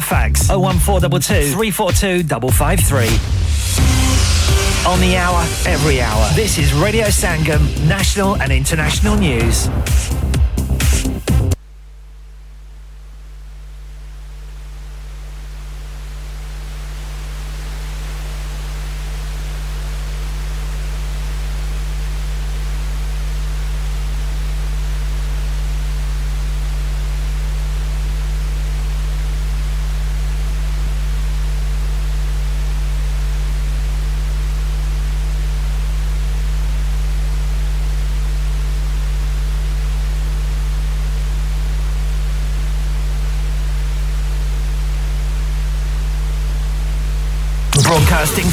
Fax 01422 342 553. On the hour, every hour. This is Radio Sangam, national and international news. Broadcasting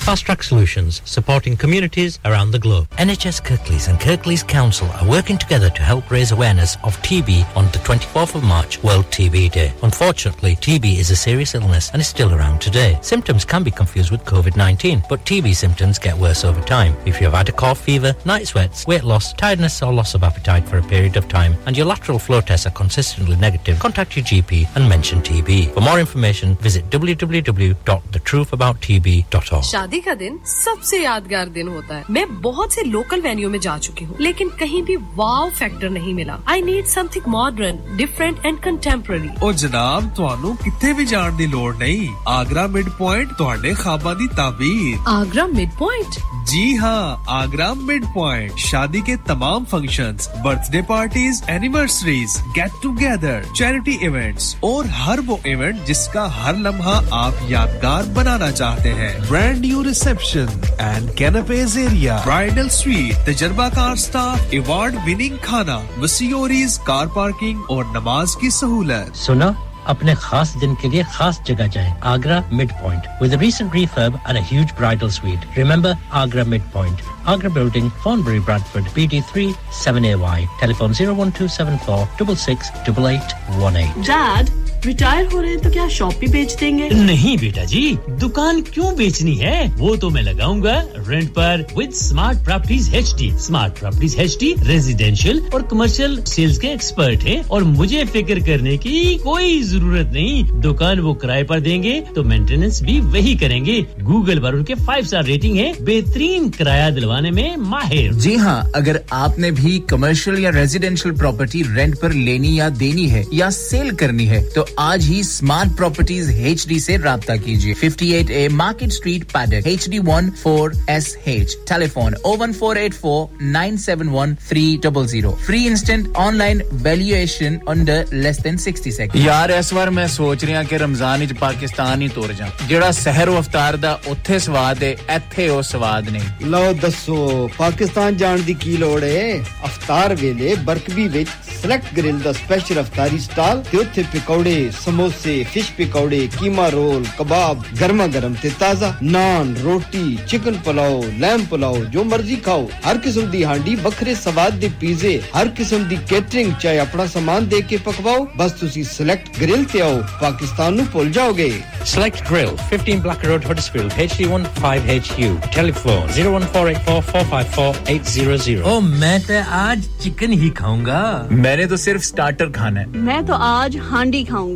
Fast Track Solutions, supporting communities around the globe. NHS Kirklees and Kirklees Council are working together to help raise awareness of TB on the 24th of March, World TB Day. Unfortunately, TB is a serious illness and is still around today. Symptoms can be confused with COVID-19, but TB symptoms get worse over time. If you have had a cough, fever, night sweats, weight loss, tiredness or loss of appetite for a period of time, and your lateral flow tests are consistently negative, contact your GP and mention TB. For more information, visit www.thetruthabouttb.org. शादी का दिन सबसे यादगार दिन होता है मैं बहुत से लोकल वेन्यू में जा चुकी हूं लेकिन कहीं भी वाव फैक्टर नहीं मिला I need something modern different and contemporary ओ जनाब ਤੁਹਾਨੂੰ ਕਿੱਥੇ ਵੀ ਜਾਣ ਦੀ ਲੋੜ ਨਹੀਂ ਆਗਰਾ ਮਿਡ ਪੁਆਇੰਟ ਤੁਹਾਡੇ ਖਾਬਾਂ ਦੀ ਤਾਬੀਰ ਆਗਰਾ ਮਿਡ ਪੁਆਇੰਟ जी हां आगरा मिड पॉइंट शादी के तमाम functions birthday parties anniversaries get together charity events और हर वो इवेंट जिसका हर लम्हा आप यादगार बनाना चाहते हैं ब्रांड न्यू रिसेप्शन एंड कैनपेज एरिया ब्राइडल स्वीट तजुर्बाकार स्टाफ अवार्ड विनिंग खाना वसीयोरीज कार पार्किंग और नमाज की सहूलत सुना अपने खास दिन के लिए खास जगह जाएं Agra Mid Point with a recent refurb and a huge bridal suite remember Agra Mid Point Agra Building Thornbury Bradford BD3 7AY telephone 01274 668818 Dad retire हो रहे हैं तो क्या शॉप भी बेच देंगे नहीं बेटा जी दुकान क्यों बेचनी है वो तो मैं लगाऊंगा रेंट पर with smart properties HD smart properties HD residential और कमर्शियल सेल्स के एक्सपर्ट हैं और मुझे फिक्र करने की कोई जरूरत नहीं दुकान वो किराए पर देंगे तो मेंटेनेंस भी वही करेंगे गूगल पर उनके 5 स्टार रेटिंग है बेहतरीन किराया दिलवाने में माहिर जी हां अगर आपने भी कमर्शियल या रेजिडेंशियल प्रॉपर्टी रेंट पर लेनी या देनी है या सेल करनी है तो आज ही Smart Properties HD से राब्ता कीजिए 58A Market Street Paddock HD14SH Telephone 01484971300 Free instant online valuation under less than 60 seconds यार इस बार मैं सोच रहा कि रमजान इच पाकिस्तान ही तोड़ जा जेड़ा सहर व इफ्तार दा ओथे स्वाद है एथे ओ स्वाद नहीं लो दसो पाकिस्तान जान दी की लोड़ है इफ्तार वेले बरकबी विच Select Grill दा स्पेशल इफ्तारी स्टॉल ते ओथे पकौड़े समोसे, फिश पकौड़े, कीमा रोल, कबाब, गरमा गरम ते ताजा, नान, रोटी, चिकन पुलाव, लैम पुलाव, जो मर्जी खाओ, हर किस्म दी हांडी, बखरे स्वाद दे पिज़्ज़े, हर किस्म दी कैटरिंग, चाहे अपना सामान दे के पकवाओ, बस तुसी सेलेक्ट ग्रिल ते आओ, पाकिस्तान नु भूल जाओगे। Select Grill, 15 Black Road, Huddersfield, HD15HU, telephone 01484 454800. Oh, मैं तो आज चिकन ही खाऊंगा। मैंने तो सिर्फ स्टार्टर खाना है। मैं तो आज हांडी खाऊंगी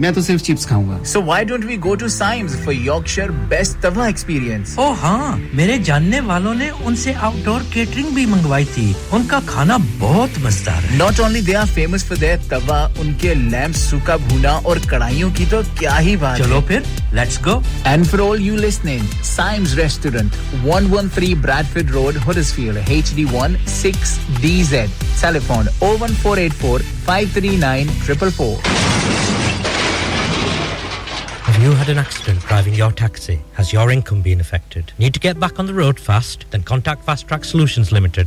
मैं तो सिर्फ चिप्स खाऊंगा So why don't we go to Symes for Yorkshire best tawa experience Oh हां मेरे जानने वालों ने उनसे आउटडोर केटरिंग भी मंगवाई थी उनका खाना बहुत मजेदार है Not only they are famous for their tawa उनके लैम्प सूखा भुना और कढ़ाइयों की तो क्या ही बात चलो फिर let's go And for all you listening Symes Restaurant 113 Bradford Road Huddersfield HD16DZ Telephone 01484 539 444 Have you had an accident driving your taxi? Has your income been affected? Need to get back on the road fast? Then contact Fast Track Solutions Limited.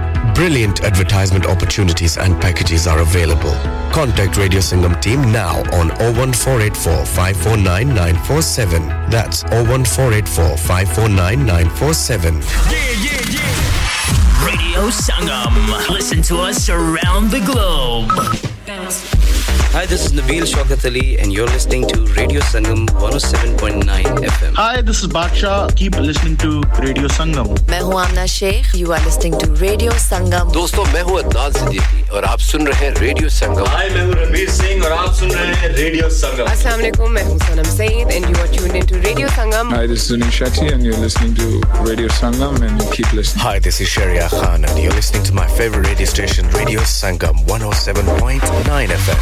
Brilliant advertisement opportunities and packages are available. Contact Radio Sangam team now on 01484 549 947. That's 01484 549 947. Yeah. Radio Sangam. Listen to us around the globe. Hi, this is Nabeel Shoghat Ali and you're listening to Radio Sangam 107.9 FM. Hi, this is Barkha. Keep listening to Radio Sangam. मैं हूँ Amna Sheikh. You are listening to Radio Sangam. दोस्तों, मैं हूँ अदनान सिद्दीकी और आप सुन रहे हैं Radio Sangam. Hi, मैं हूँ रवीज सिंह और आप सुन रहे हैं Radio Sangam. Assalamu alaikum. मैं हूँ Sanam Saeed and you are tuned into Radio Sangam. Hi, this is Nishati and you're listening to Radio Sangam and you keep listening. Hi, this is Sharia Khan and you're listening to my favorite radio station, Radio Sangam 107.9 FM.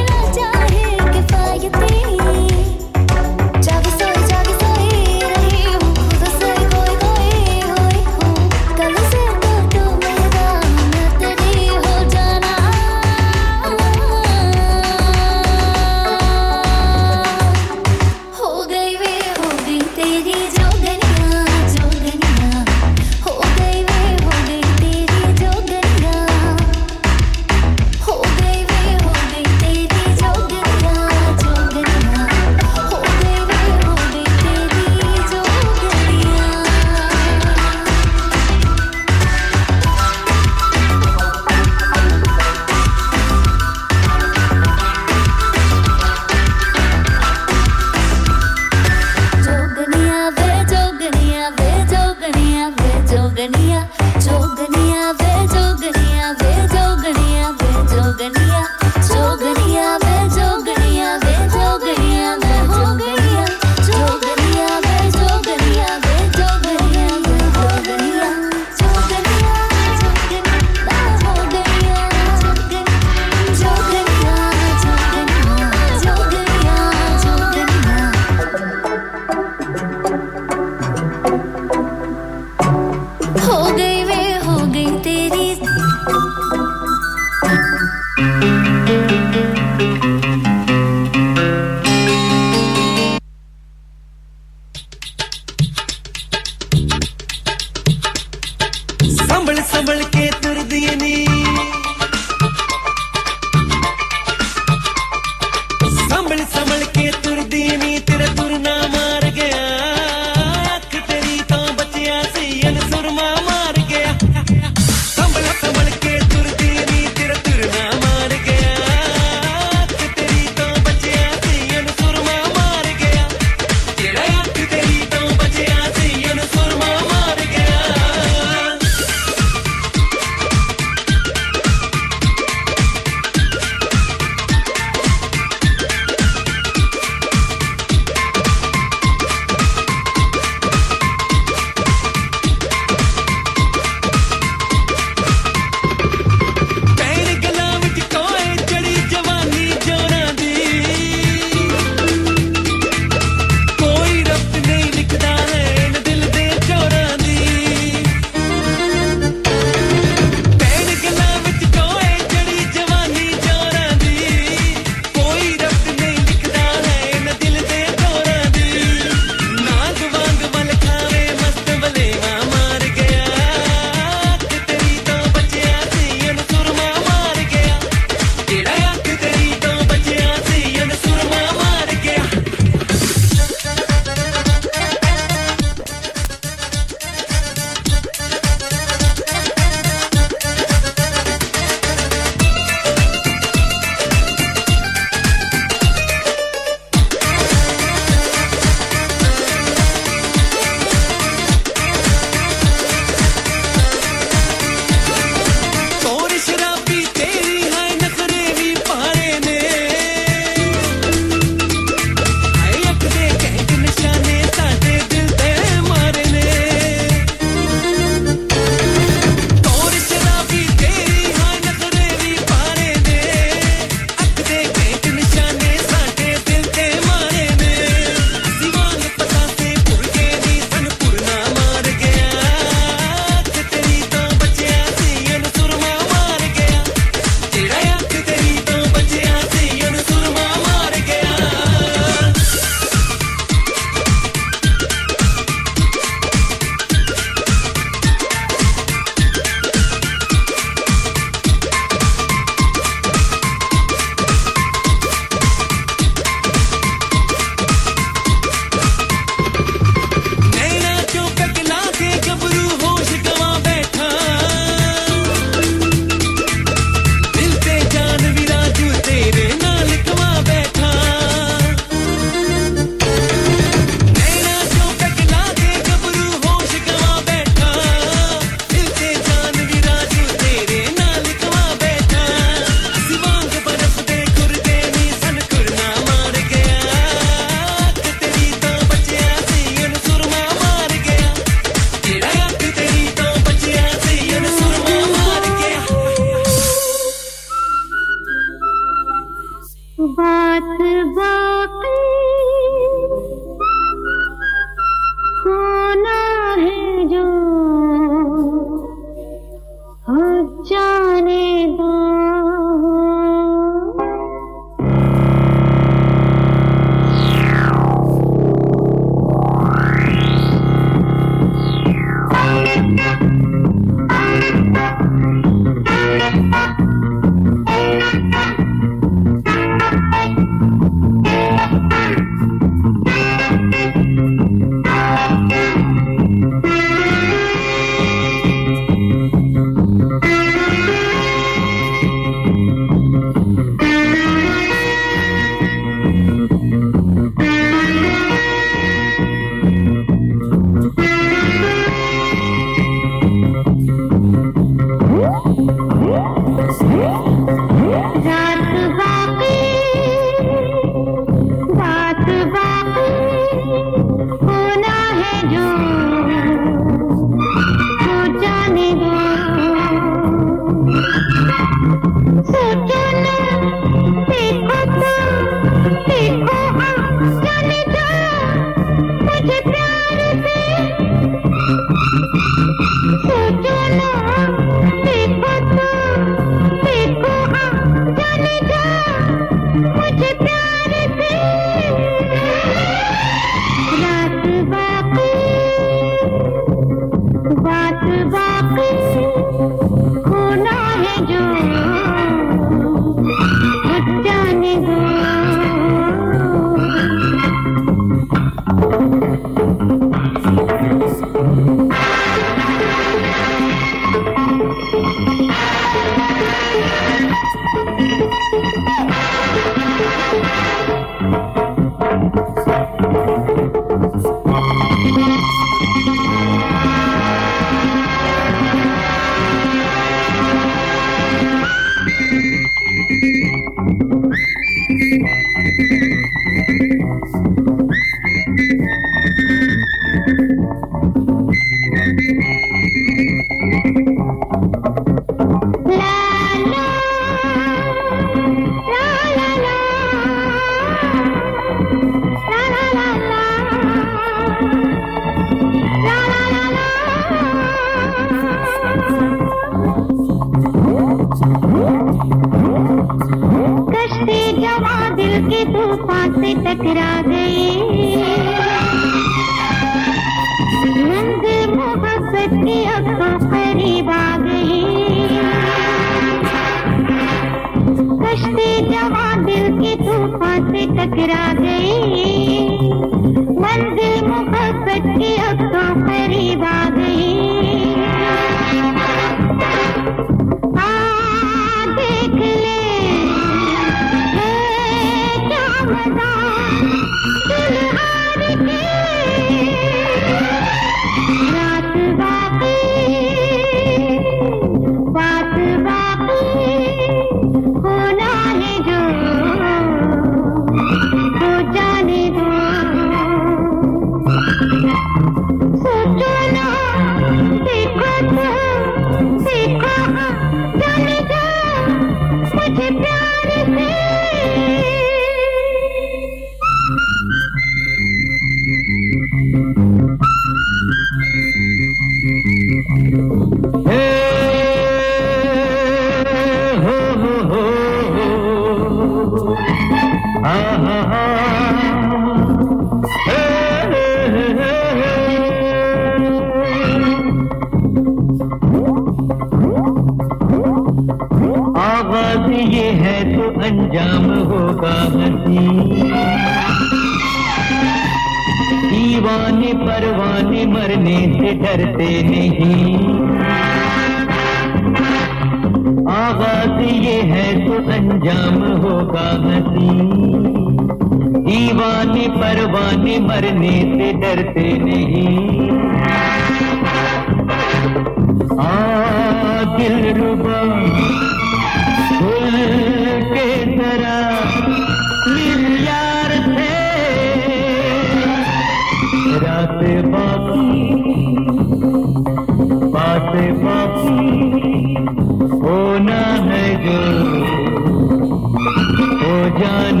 जाने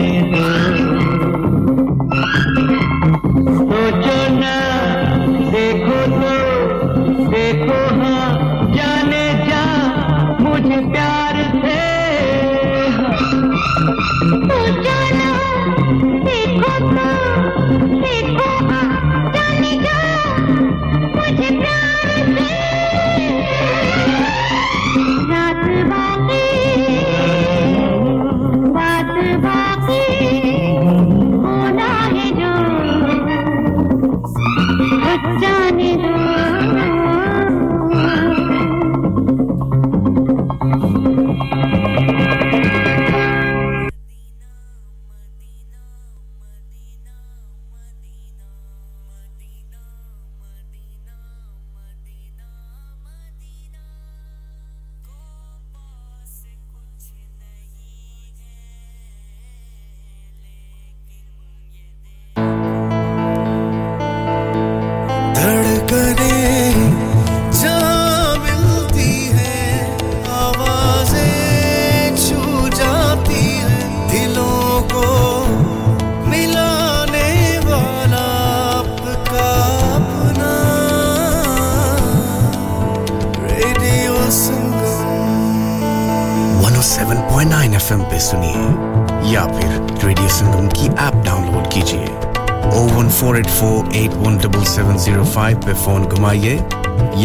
FM पे सुनिए या फिर radio Sangam की app download कीजिए 01484817705 पे phone घुमाइए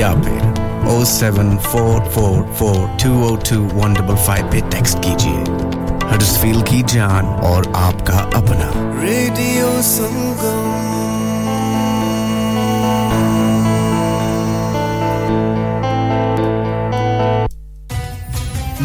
या फिर 07444202155 पे टेक्स्ट कीजिए हरसफील की जान और आपका अपना रेडियो संगम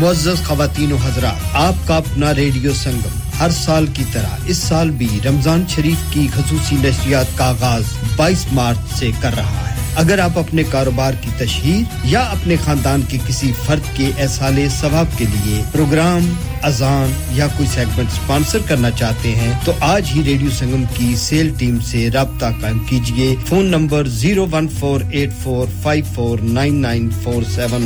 मुअज़्ज़ज़ ख़वातीन व हज़रात आपका अपना रेडियो संगम हर साल की तरह इस साल भी रमज़ान शरीफ की ख़ुसूसी नशरियात का आगाज़ 22 मार्च से कर रहा है अगर आप अपने कारोबार की तशहीर या अपने खानदान के किसी फर्द के एहसाले सवाब के लिए प्रोग्राम अजान या कोई सेगमेंट स्पॉन्सर करना चाहते हैं तो आज ही रेडियो संगम की सेल टीम से राब्ता कायम कीजिए phone number 01484549947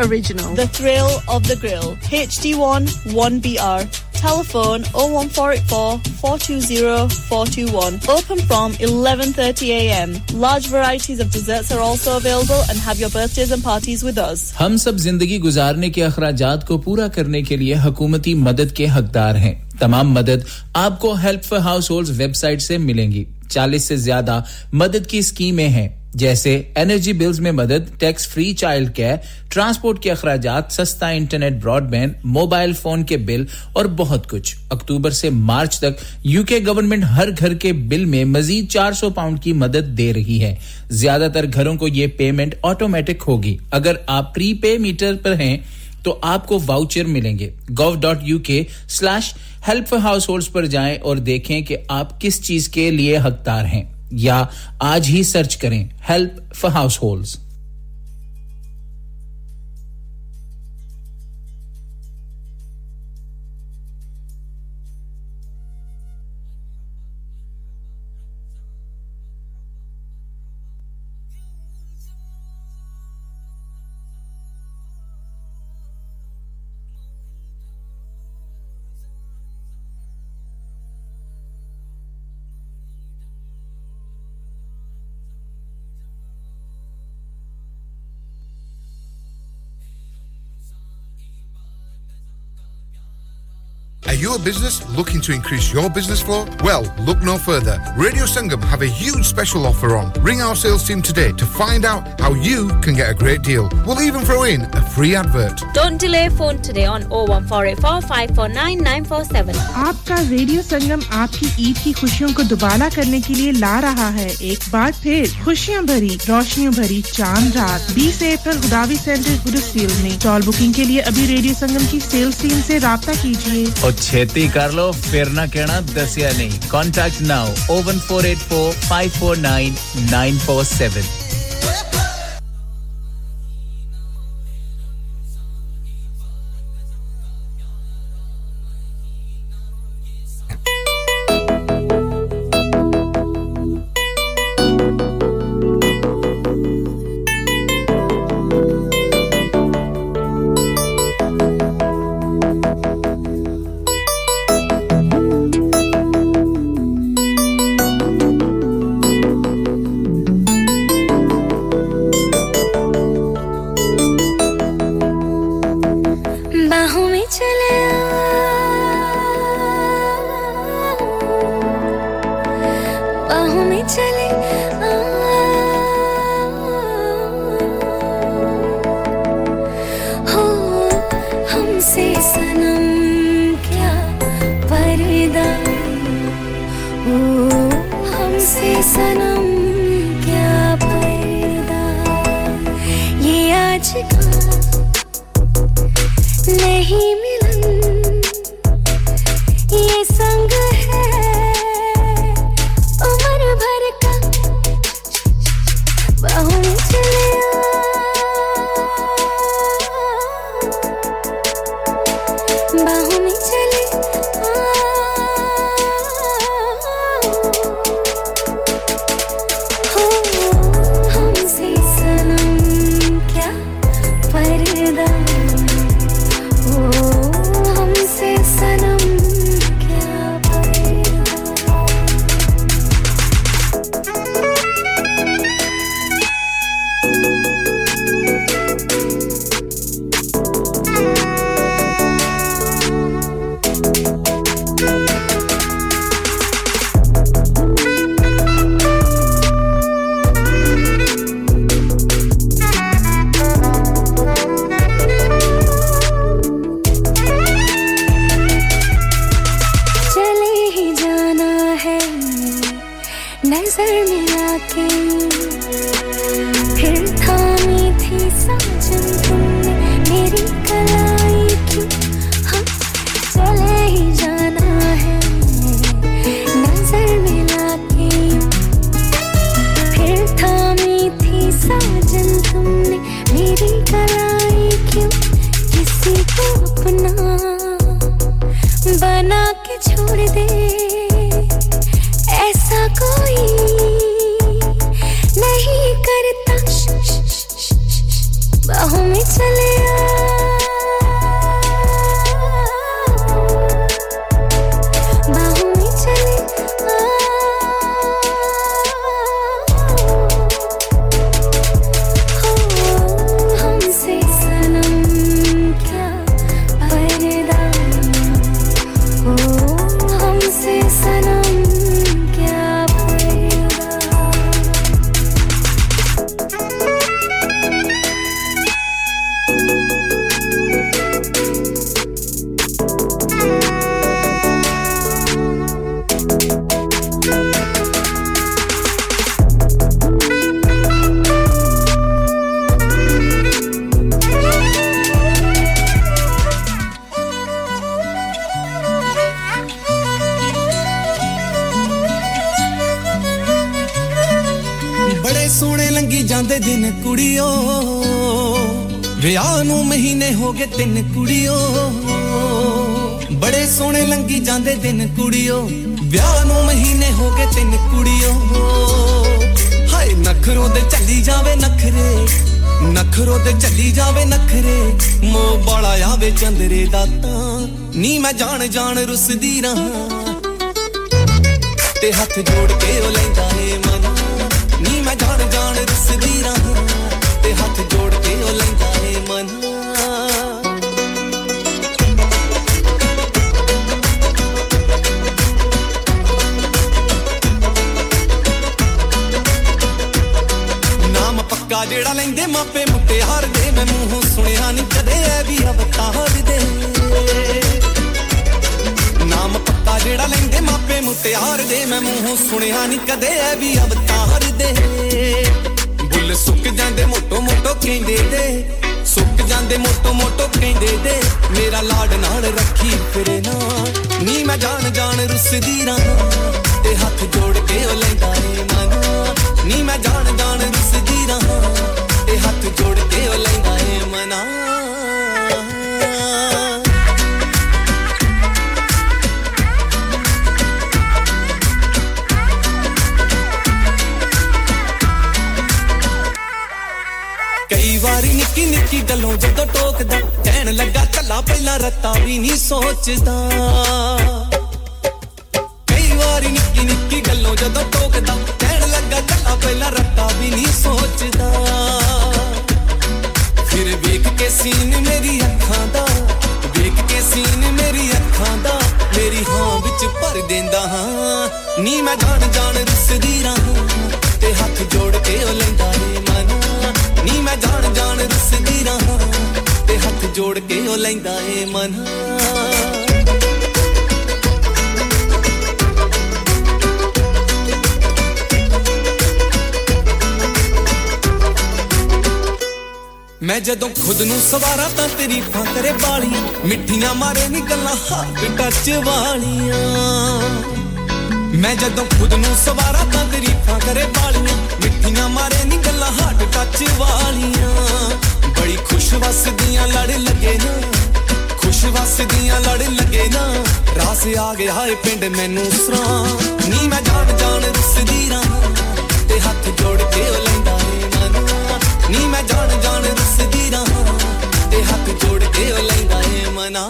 Original. The Thrill of the Grill. HD1 1BR. Telephone 01484 420 421. Open from 11:30 a.m. Large varieties of desserts are also available and have your birthdays and parties with us. हम सब ज़िंदगी गुज़ारने के अख़राजात को पूरा करने के लिए हुकूमती मदद के हक़दार हैं। तमाम मदद आपको Help for Households वेबसाइट से मिलेंगी। 40 से ज़्यादा मदद की स्कीमें हैं। जैसे एनर्जी बिल्स में मदद tax free child care transport के अखराजात सस्ता इंटरनेट ब्रॉडबैंड मोबाइल फोन के बिल और बहुत कुछ अक्टूबर से मार्च तक यूके गवर्नमेंट हर घर के बिल में मजीद 400 पाउंड की मदद दे रही है ज्यादातर घरों को ये पेमेंट ऑटोमेटिक होगी अगर आप प्रीपे मीटर पर हैं तो आपको वाउचर मिलेंगे gov.uk/helpforhouseholds पर जाएं और देखें कि आप किस चीज के लिए हकदार हैं या आज ही सर्च करें help for households Your business looking to increase your business flow? Well, look no further. Radio Sangam have a huge special offer on. Ring our sales team today to find out how you can get a great deal. We'll even throw in a free advert. Don't delay phone today on 01484549947. आपका Radio Sangam आपकी ईद की खुशियों को दुबारा करने के लिए ला रहा है एक बार फिर खुशियां भरी रोशनियों भरी चांद रात 20 अप्रैल गुदावी सेंटर गुरुसेल में टॉल बुकिंग के लिए अभी Radio Sangam की सेल्स टीम से राब्ता कीजिए और छेती कर लो फिर ना कहना दसिया नहीं कांटेक्ट नाउ 01484549947 ਨੀ ਮੈਂ ਜਾਣ ਜਾਣ ਰੁੱਸਦੀ ਰਾਹਾਂ ਤੇ ਹੱਥ ਜੋੜ ਕੇ ਉਹ ਲੈਂਦਾ ਏ ਮਨਾ ਨੀ ਮੈਂ ਜਾਣ ਜਾਣ ਰੁੱਸਦੀ ਰਾਹਾਂ ਤੇ ਹੱਥ ਜੋੜ ਕੇ ਉਹ ਲੈਂਦਾ ਏ ਮਨਾ मैं जदों खुद नू सवारा ता तेरी फांकरे बालियां मिठियां मारे नी गल्ला हाथ टच वालियां मैं जदों खुद नू सवारा ता तेरी फांकरे बालियां मिठियां मारे नी गल्ला हाथ टच वालियां बड़ी खुश वसदियां लड़ लगे ना खुश वसदियां लड़ लगे ना रास आ गया है पिंड मैनू सरा नी मैं जान जान रुसदी रां ते हाथ जोड़ के लैंदा नी मैं जान जान रुसदी रहां ते हाथ जोड़ के ओ लैंदा ए मना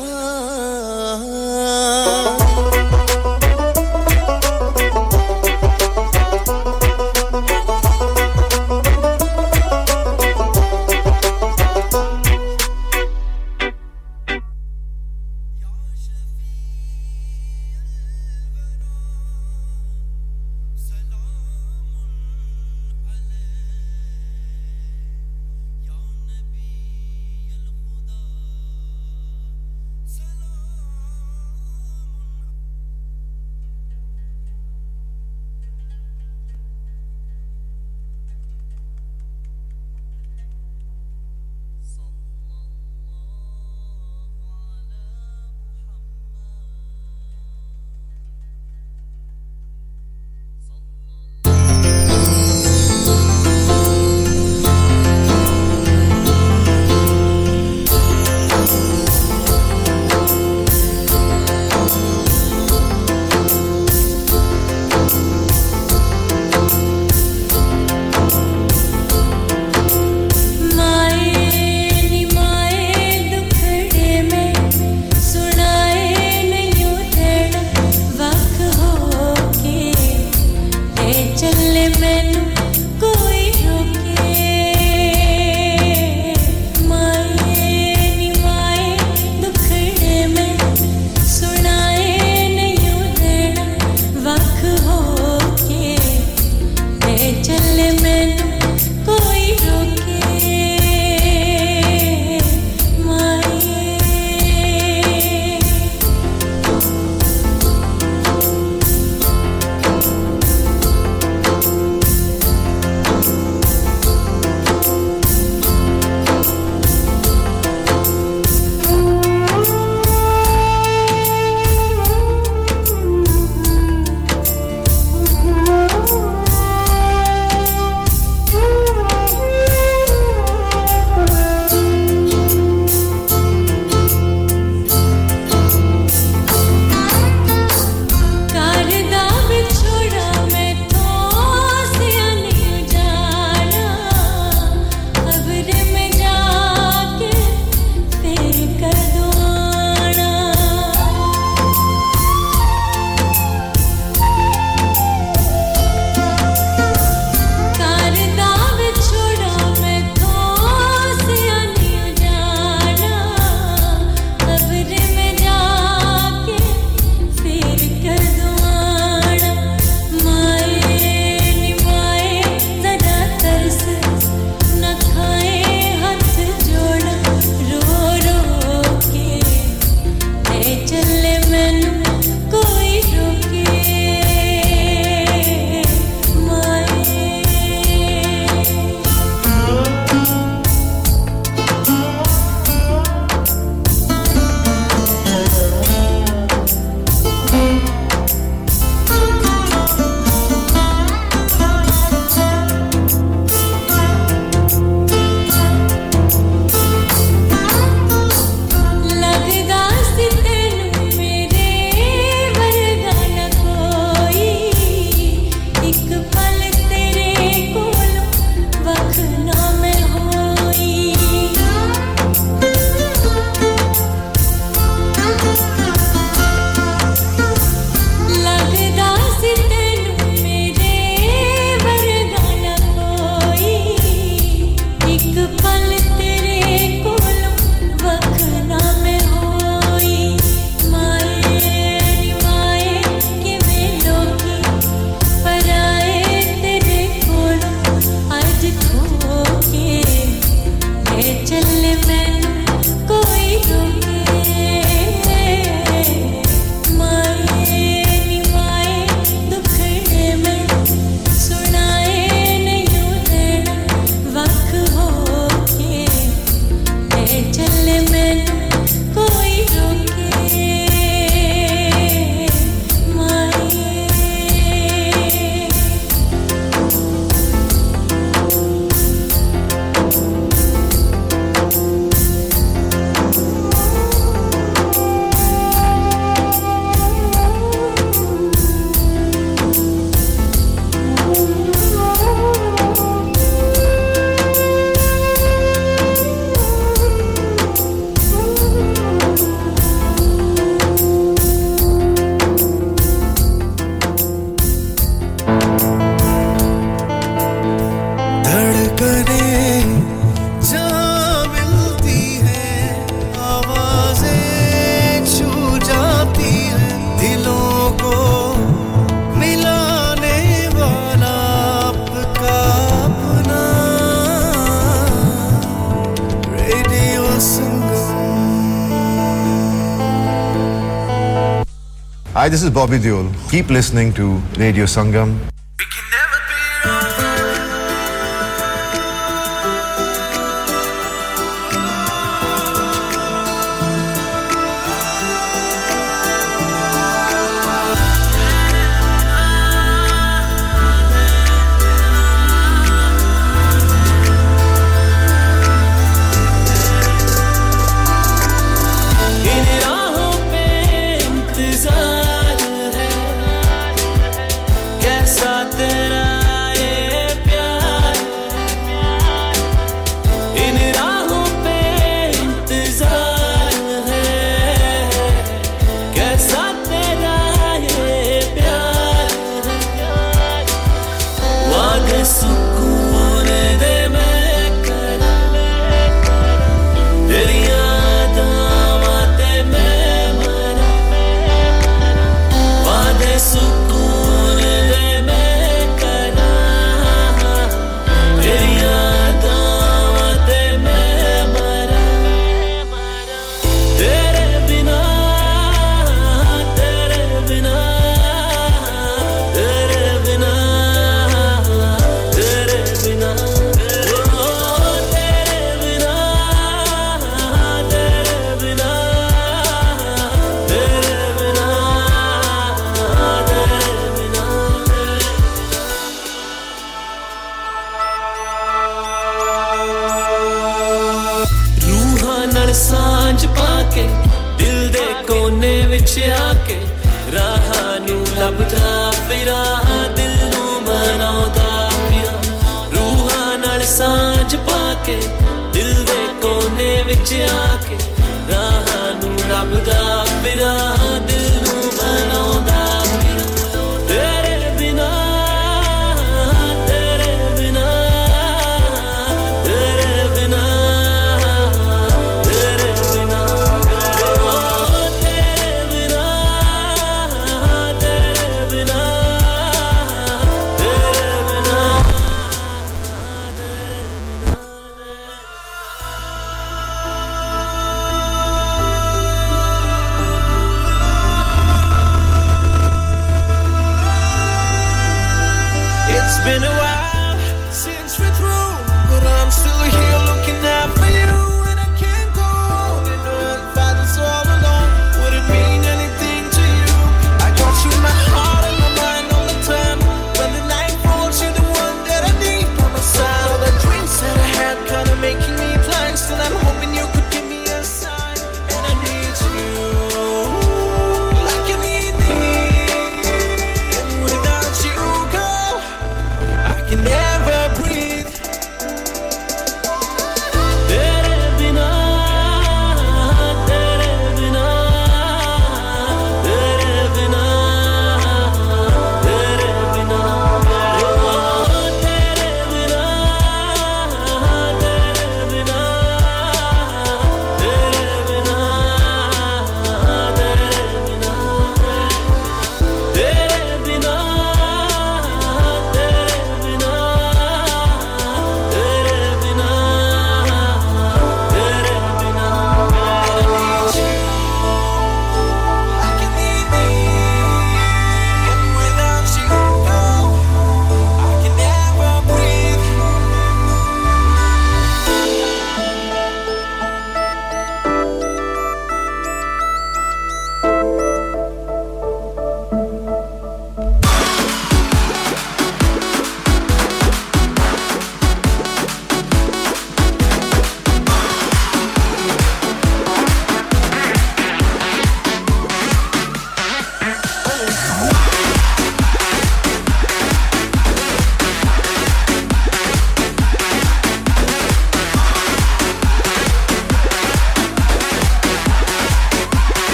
Hi, this is Bobby Diol. Keep listening to Radio Sangam.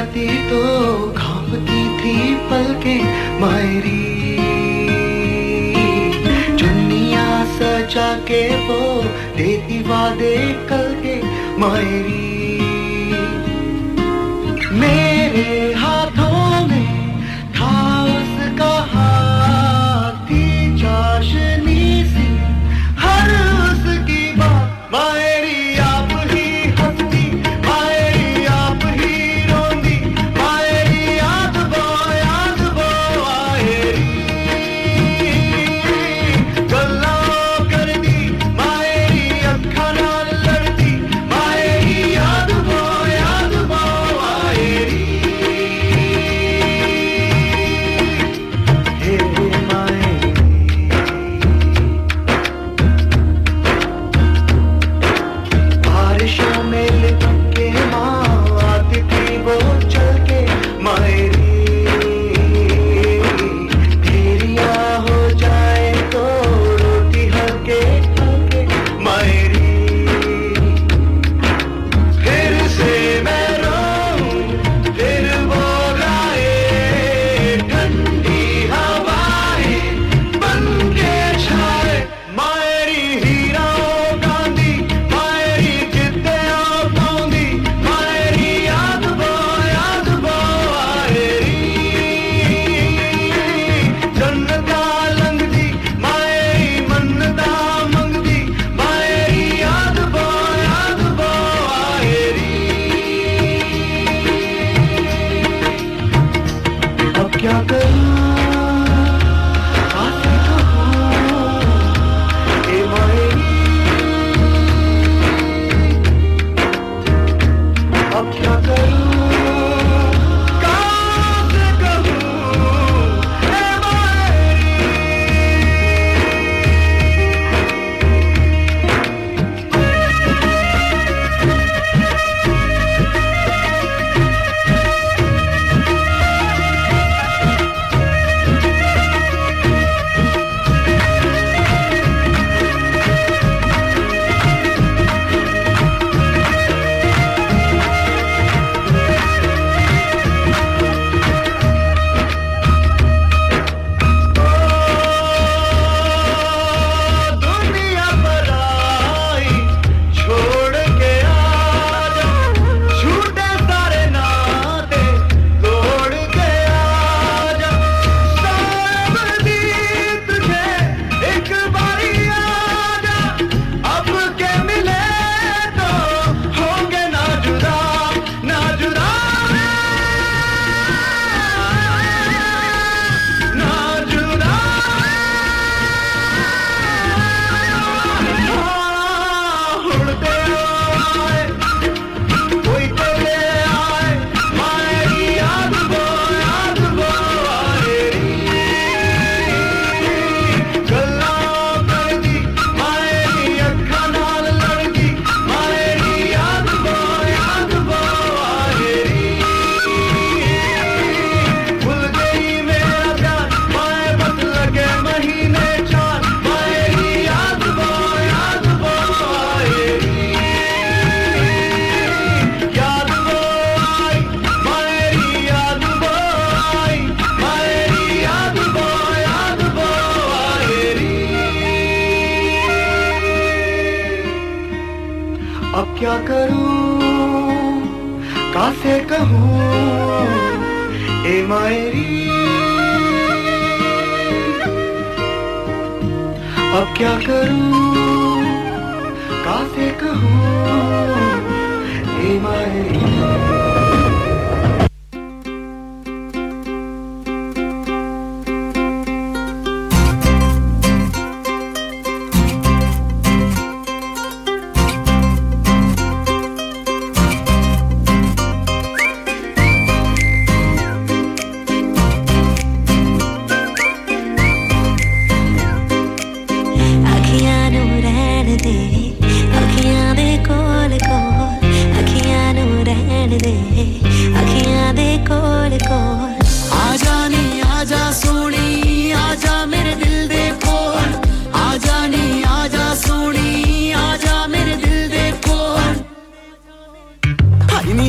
आती तो कांपती थी पलकें मेरी चुन्निया सजा के वो देती वादे कल के मेरी मेरे हाथों में था उसका हाथ थी चाशनी सी हर उसकी बात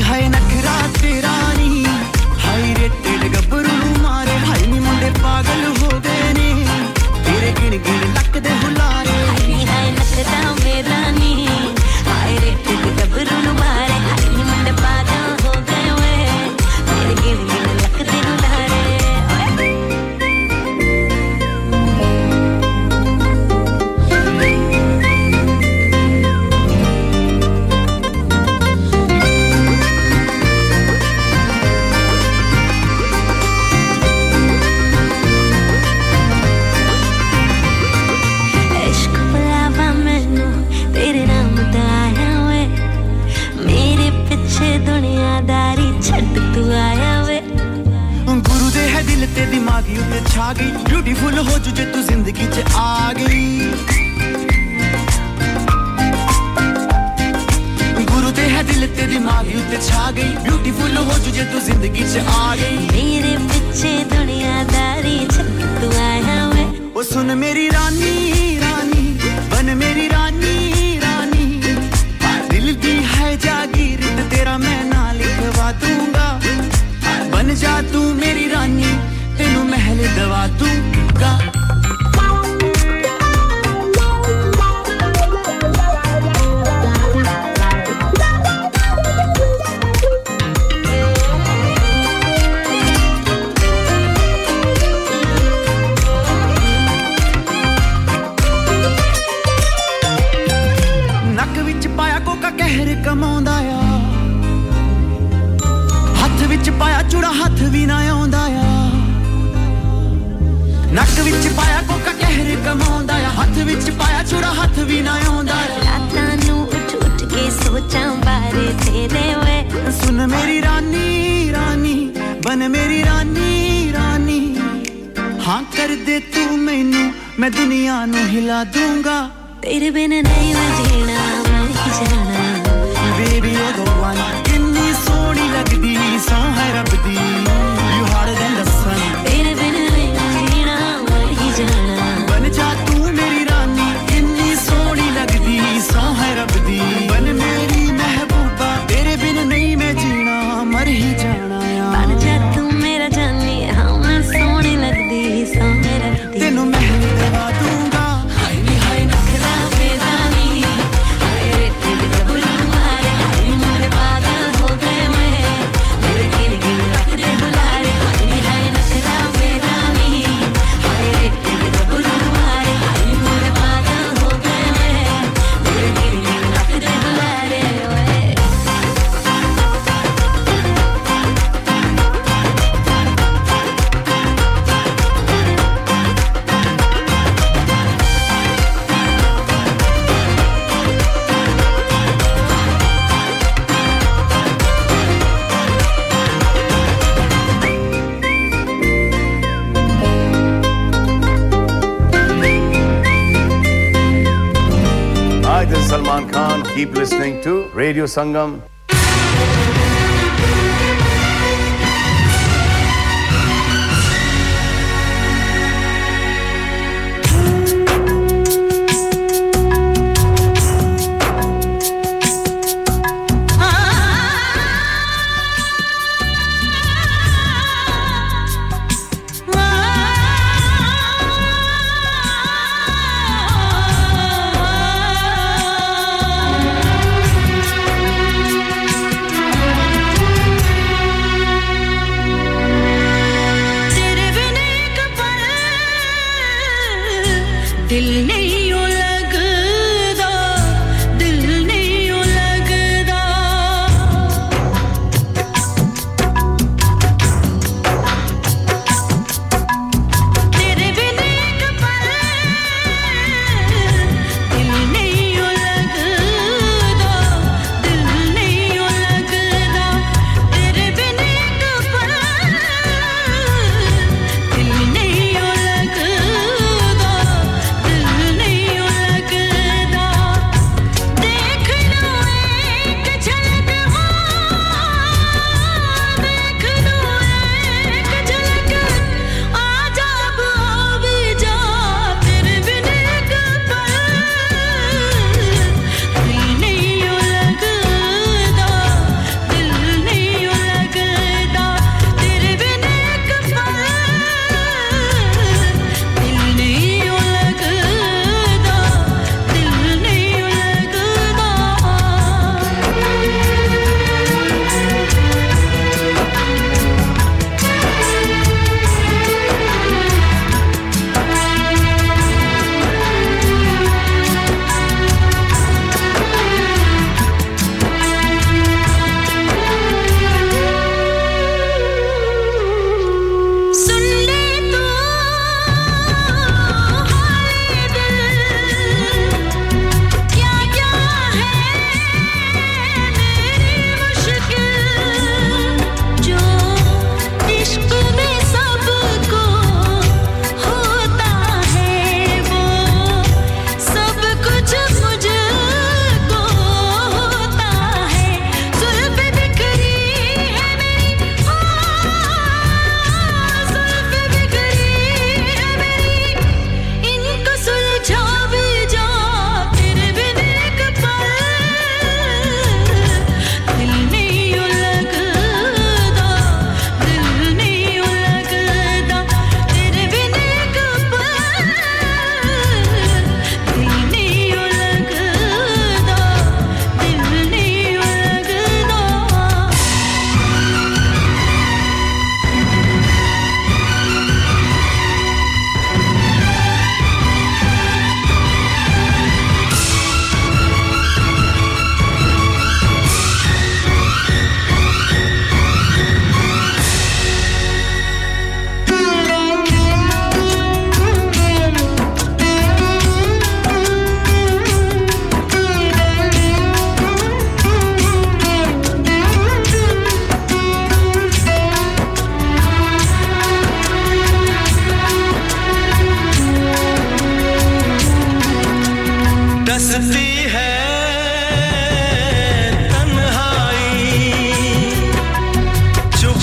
हाय नखरा तेरा नी छट तू आया वे गुरु दे है दिल ते दिमागी उते छा गई ब्यूटीफुल हो जुजे तू जिंदगी च आ गई गुरु दे है दिल ते दिमागी उते छा गई ब्यूटीफुल हो जुजे तू जिंदगी च आ गई मेरे पीछे दुनियादारी छट तू आया वे ओ सुन मेरी रानी रानी बन मेरी रानी रानी दिल दी है जागीर तेरा मैं ना लिखवा दूंगा बन जा तू मेरी रानी तेनू महल दवा दूंगा नक विच पाया कोका कहर कमांदा या पाया चूड़ा हाथ भी ना आंदा या नक विच पाया कोका कहर कमांदा या हाथ विच पाया चूड़ा हाथ भी ना आंदा रातां नू उठ उठ के सोचां बारे तेरे वे सुन मेरी रानी रानी बन मेरी रानी रानी हां कर दे तू मैनू मैं दुनिया नू हिला दूंगा तेरे बिना नहीं मैं जीना मर जाना बेबी ओ दो वन लगदी सौ है रब दी you harder than the sun तेरे बिना जीना मर ही जाना बन जा तू मेरी रानी इतनी सोहनी लगदी सौ है रब दी बन मेरी महबूबा तेरे बिना नहीं मैं जीना मर ही जाना बन जा तू मेरा जानी हां मैं सोहनी लगदी सौ है रब दी तेनू मैं दवा दूंगा हाय नी हाय ना खराबे रानी हाय रे तेरे बुल मारे हाय मेरे पागल हो गए Keep listening to Radio Sangam.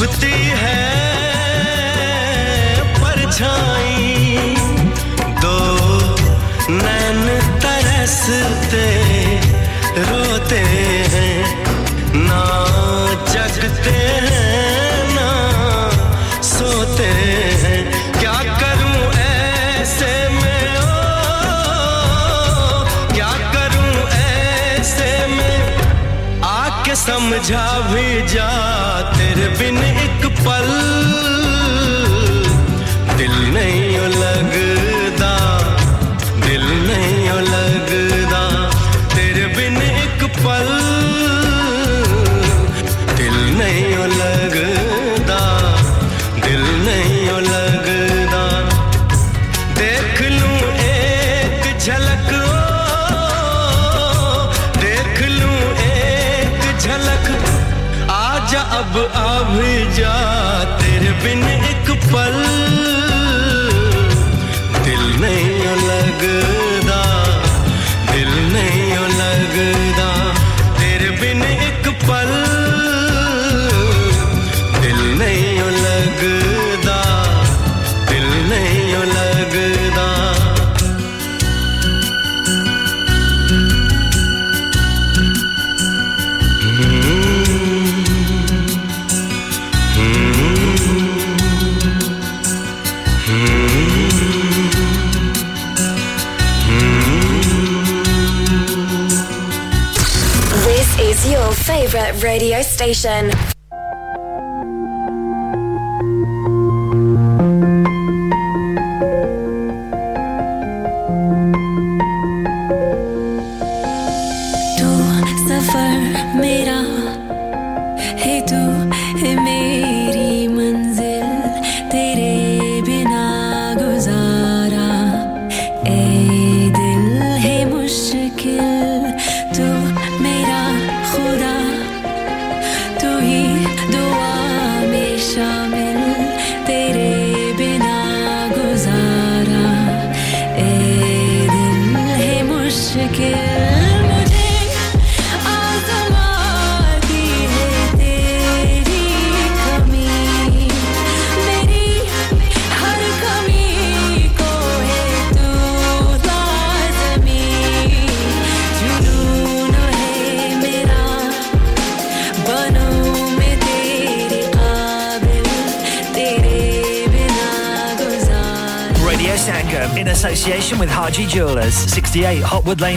उड़ती है परछाई दो नैन तरसते रोते हैं ना जगते हैं ना सोते हैं क्या करूं ऐसे में ओ क्या करूं ऐसे में आके समझा भी जा तेरे बिन एक पल दिल नहीं लगदा दिल नहीं लगदा तेरे बिन एक पल दिल नहीं लगदा दिल नहीं लगदा देख लूं एक झलक देख लूं एक झलक आजा अब आ भी जा तेरे बिन एक पल दिल नहीं लगदा दिल नहीं लगदा तेरे बिन एक पल दिल नहीं लगदा दिल नहीं लगदा Your favorite radio station. Hotwood Lane,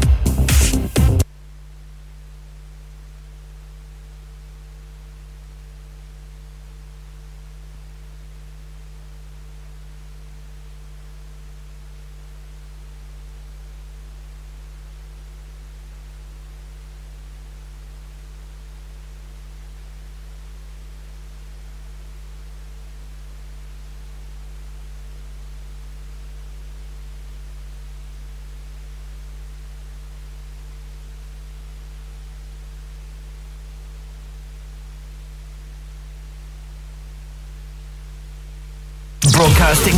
Broadcasting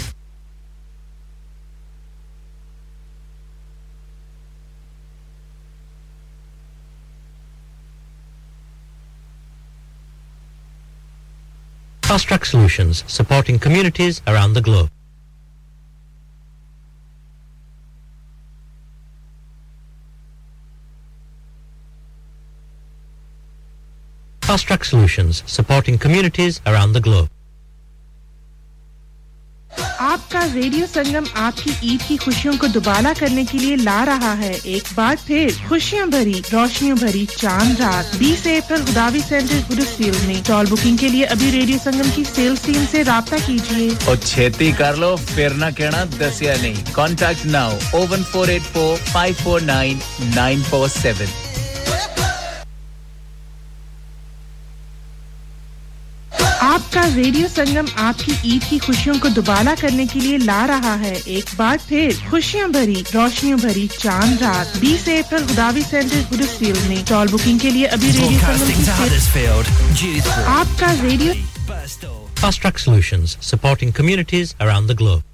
Fast Track Solutions, supporting communities around the globe. Fast Track Solutions, supporting communities around the globe. आपका रेडियो संगम आपकी ईद की खुशियों को दुबाला करने के लिए ला रहा है एक बार फिर खुशियां भरी रोशनियों भरी चांद रात 20 अप्रैल गुदावी सेंटर गुडफील्ड में टॉल बुकिंग के लिए अभी रेडियो संगम की सेल्स टीम से राबता कीजिए और छेती कर लो फिर ना कहना दसिया नहीं कांटेक्ट नाउ 01484549947 आपका रेडियो संगम आपकी ईद की खुशियों को दुबाला करने के लिए ला रहा है एक बार फिर खुशियां भरी रोशनियों भरी चांद रात 20 अप्रैल गुदावी सेंटर गुडस्फील्ड में टॉल बुकिंग के लिए अभी रेडियो संगम आपका radio Fast Track Solutions supporting communities around the globe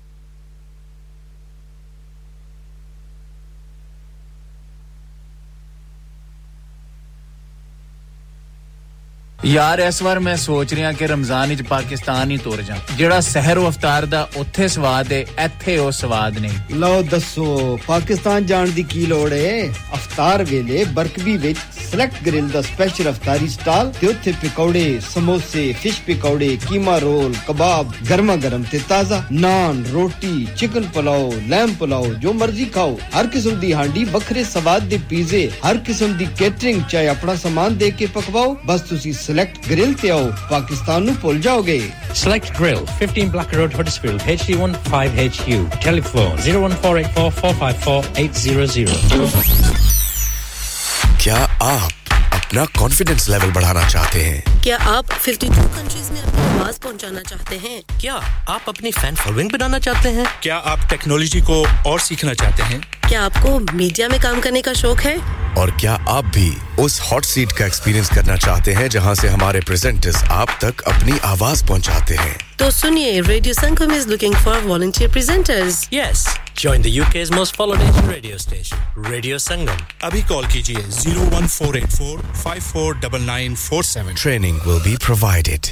यार इस बार मैं सोच रहा कि रमजान इच पाकिस्तान ही तोड़ जा जेड़ा सहर और इफ्तार दा ओथे स्वाद है एथे ओ स्वाद नहीं लो दसो पाकिस्तान जान दी की लोड़ है इफ्तार वेले बरकबी विच सेलेक्ट ग्रिल दा स्पेशल इफ्तारी स्टॉल ते ओथे पकौड़े समोसे फिश पकौड़े कीमा रोल कबाब गरमा गरम ते ताजा नान रोटी चिकन पुलाव लैम पुलाव जो मर्जी खाओ हर किस्म दी हांडी बखरे स्वाद दे पिज़्ज़े हर किस्म दी कैटरिंग चाहे अपना सामान दे के पकवाओ बस तुसी Select Grill te aao Pakistan nu bhul jaoge Select Grill 15 Blacker Road Huddersfield HD15HU Telephone 01484454800 Kya aap अपना कॉन्फिडेंस लेवल बढ़ाना चाहते हैं क्या आप 52 कंट्रीज में अपनी आवाज पहुंचाना चाहते हैं क्या आप अपनी फैन फॉलोइंग बनाना चाहते हैं क्या आप टेक्नोलॉजी को और सीखना चाहते हैं क्या आपको मीडिया में काम करने का शौक है और क्या आप भी उस हॉट सीट का एक्सपीरियंस करना चाहते हैं जहां से हमारे प्रेजेंटर्स आप तक अपनी आवाज पहुंचाते हैं तो सुनिए radio Sangam is looking for volunteer presenters yes Join the UK's most followed Asian radio station, Radio Sangam. Abhi call kijiye 01484 549947. Training will be provided.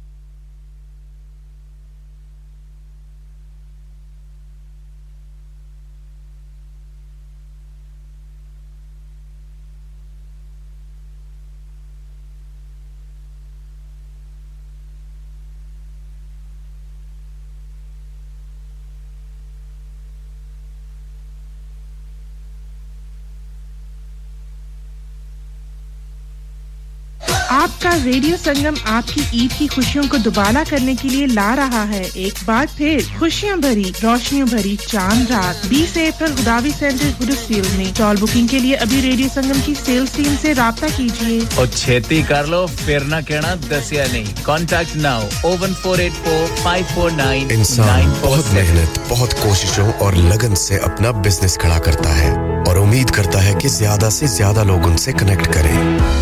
आपका रेडियो संगम आपकी ईद की खुशियों को दुबाला करने के लिए ला रहा है एक बार फिर खुशियां भरी रोशनियों भरी चांद रात 20 अप्रैल गुदावी सेंटर गुडस्फील्ड में टॉल बुकिंग के लिए अभी रेडियो संगम की सेल्स टीम से राब्ता कीजिए और छेती कर लो फिर ना कहना दसिया नहीं कांटेक्ट नाउ 01484549947 इंसान बहुत मेहनत बहुत कोशिशों और लगन से अपना बिजनेस खड़ा करता है और उम्मीद करता है कि ज्यादा से ज्यादा लोग उनसे कनेक्ट करें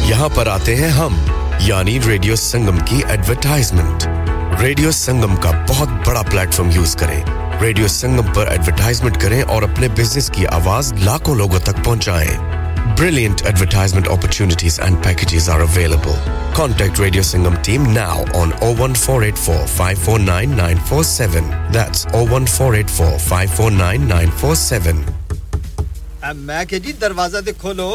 यहां पर आते हैं हम यानी रेडियो संगम की एडवर्टाइजमेंट रेडियो संगम का बहुत बड़ा प्लेटफार्म यूज करें रेडियो संगम पर एडवर्टाइजमेंट करें और अपने बिजनेस की आवाज लाखों लोगों तक पहुंचाएं Brilliant advertisement opportunities and packages are available. Contact Radio Sangam team now on 01484549947. That's 01484549947. मैं कह जी दरवाजा दे खोलो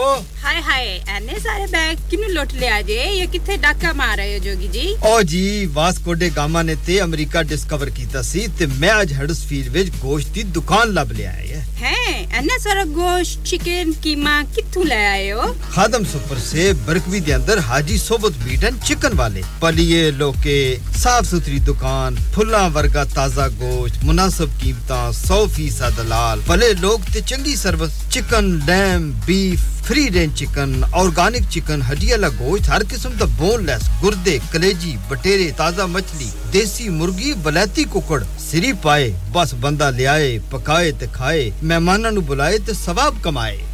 हाय हाय एने सारे बैग किनु लुट ले आजे ये किथे डाका मार रहे हो जोगी जी ओ जी वास्को डे गामा ने ते अमेरिका डिस्कवर कीता सी ते मैं आज हडर्सफील्ड विच गोश्त दी दुकान लब ले आया है एने सारा गोश्त चिकन कीमा किथू ले आए हो खादम सुपर से बरकवी दे अंदर हाजी सोवत मीट एंड चिकन वाले पलिए लोके साफ सुथरी दुकान फुल्ला वर्गा ताजा गोश्त मुनासिब कीमतां 100% दलाल भले लोग ते चंगी service Chicken, lamb, beef, free range chicken, organic chicken, हड्डियां ला गोश्त, हर किस्म दा boneless, गुर्दे, कलेजी, बटेरे, ताजा मछली, देसी मुर्गी, बलैती कुकड़, सिरी पाए, बस बंदा ले आए, पकाए ते खाए, मेहमानां नु बुलाए ते सवाब कमाए।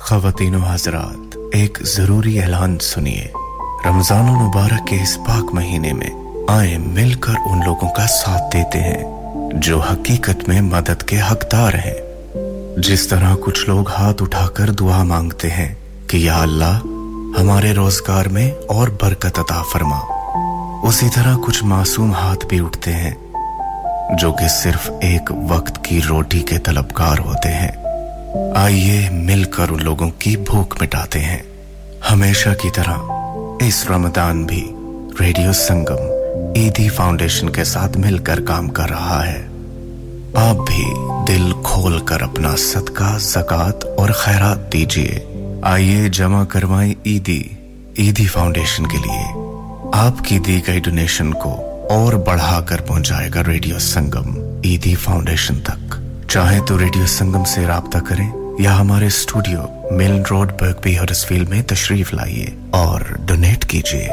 खवातीन व हज़रात एक ज़रूरी ऐलान सुनिए रमज़ान मुबारक के इस पाक महीने में आए मिलकर उन लोगों का साथ देते हैं जो हकीकत में मदद के हकदार हैं जिस तरह कुछ लोग हाथ उठाकर दुआ मांगते हैं कि या अल्लाह हमारे रोजगार में और बरकत अता फरमा उसी तरह कुछ मासूम हाथ भी उठते हैं जो कि सिर्फ एक वक्त की रोटी के तलबगार होते हैं आइए मिलकर उन लोगों की भूख मिटाते हैं हमेशा की तरह इस रमजान भी रेडियो संगम ईदी फाउंडेशन के साथ मिलकर काम कर रहा है आप भी दिल खोलकर अपना सदका ज़कात और खैरात दीजिए आइए जमा करवाएं ईदी ईदी फाउंडेशन के लिए आपकी दी गई डोनेशन को और बढ़ाकर पहुंचाएगा रेडियो संगम ईदी फाउंडेशन तक चाहे तो रेडियो संगम से राब्ता करें या हमारे studio Milan road Birkby Huddersfield में तशरीफ लाइए और डोनेट कीजिए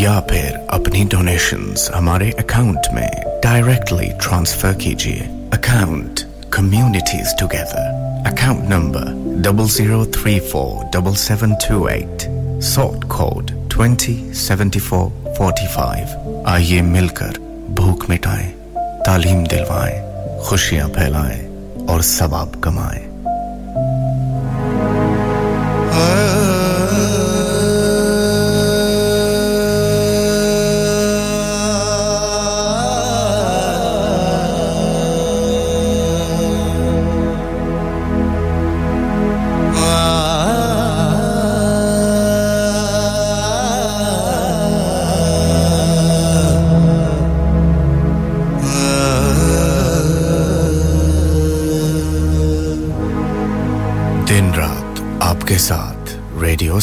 या फिर अपनी डोनेशंस हमारे अकाउंट में डायरेक्टली ट्रांसफर कीजिए account communities together account number 00347728 sort code 207445 आइए मिलकर भूख मिटाएं तालीम दिलवाएं खुशियां फैलाएं और सवाब कमाएं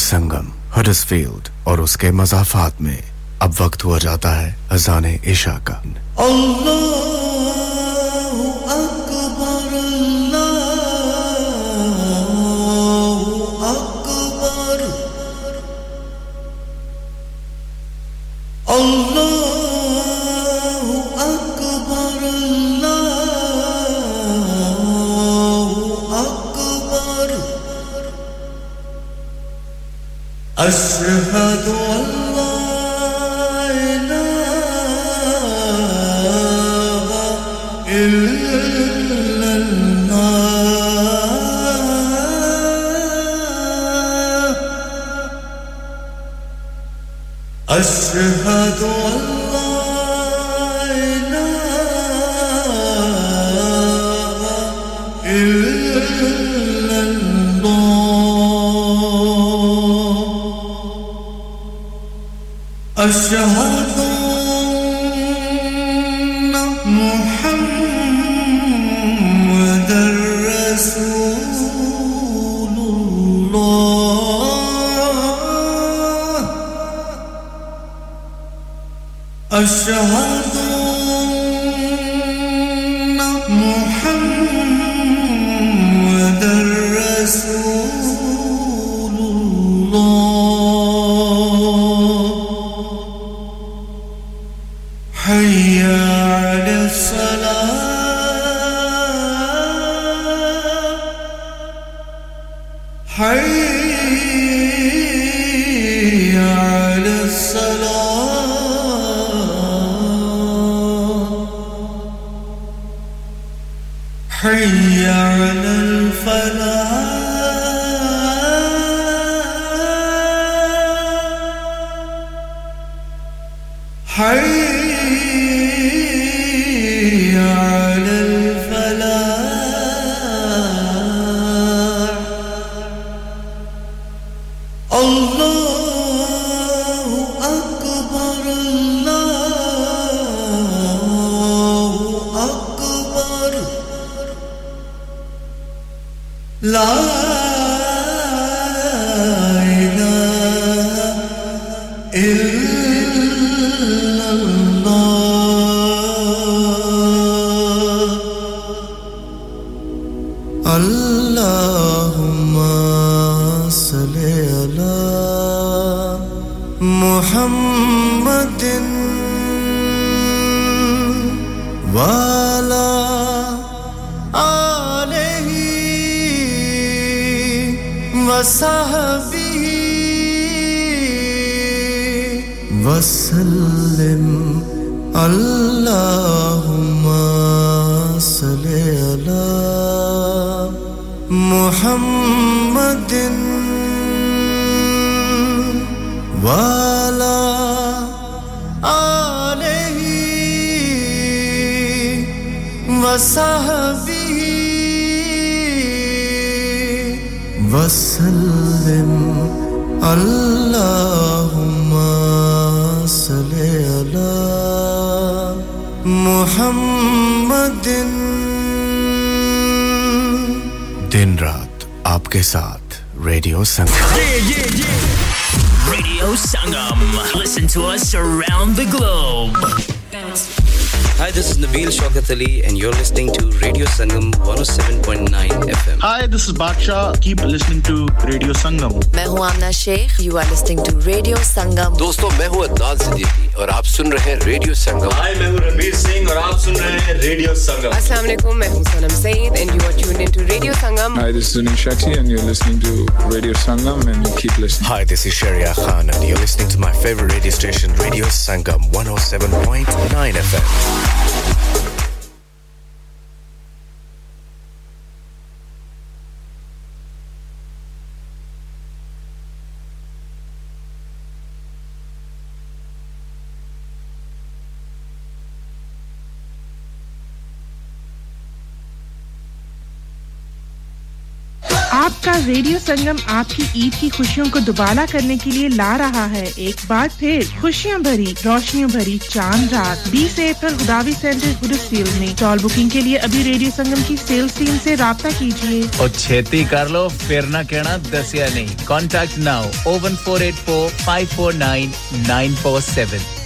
संगम हडर्सफील्ड और उसके मज़ाफ़ात में अब वक्त हुआ जाता है अज़ाने इशा का La And you're listening to Radio Sangam 107.9 FM. Hi, this is Barkha. Keep listening to Radio Sangam. I'm Amna Sheikh. You are listening to Radio Sangam. Friends, I'm Adnan Siddiqui and you're listening to Radio Sangam. Hi, I'm Ramiz Singh and you're listening to Radio Sangam. Assalamu alaikum. I'm Sanam Saeed and you are tuned into Radio Sangam. Hi, this is Nishati and you're listening to Radio Sangam and you keep listening. Hi, this is Sharia Khan and you're listening to my favorite radio station, Radio Sangam 107.9 FM. Radio Sangam आपकी ईद की खुशियों को दुबाला करने के लिए ला रहा है एक बार फिर खुशियां भरी रोशनियों भरी चांद रात 20 अप्रैल गुदावी सेंटर गुडसेल में टॉल बुकिंग के लिए अभी रेडियो संगम की सेल्स टीम से राब्ता कीजिए और छेती कर लो फिर ना कहना दसिया नहीं कांटेक्ट नाउ 01484549947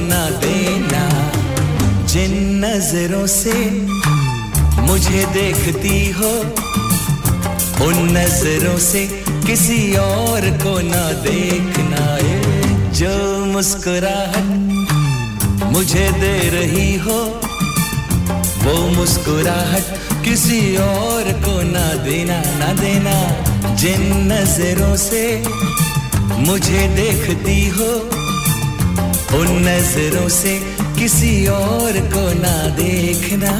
ना देना जिन नजरों से मुझे देखती हो उन नजरों से किसी और को ना देखना ए जो मुस्कुराहट मुझे दे रही हो वो मुस्कुराहट किसी और को ना देना ना देना जिन नजरों से मुझे देखती हो उन नजरों से किसी और को ना देखना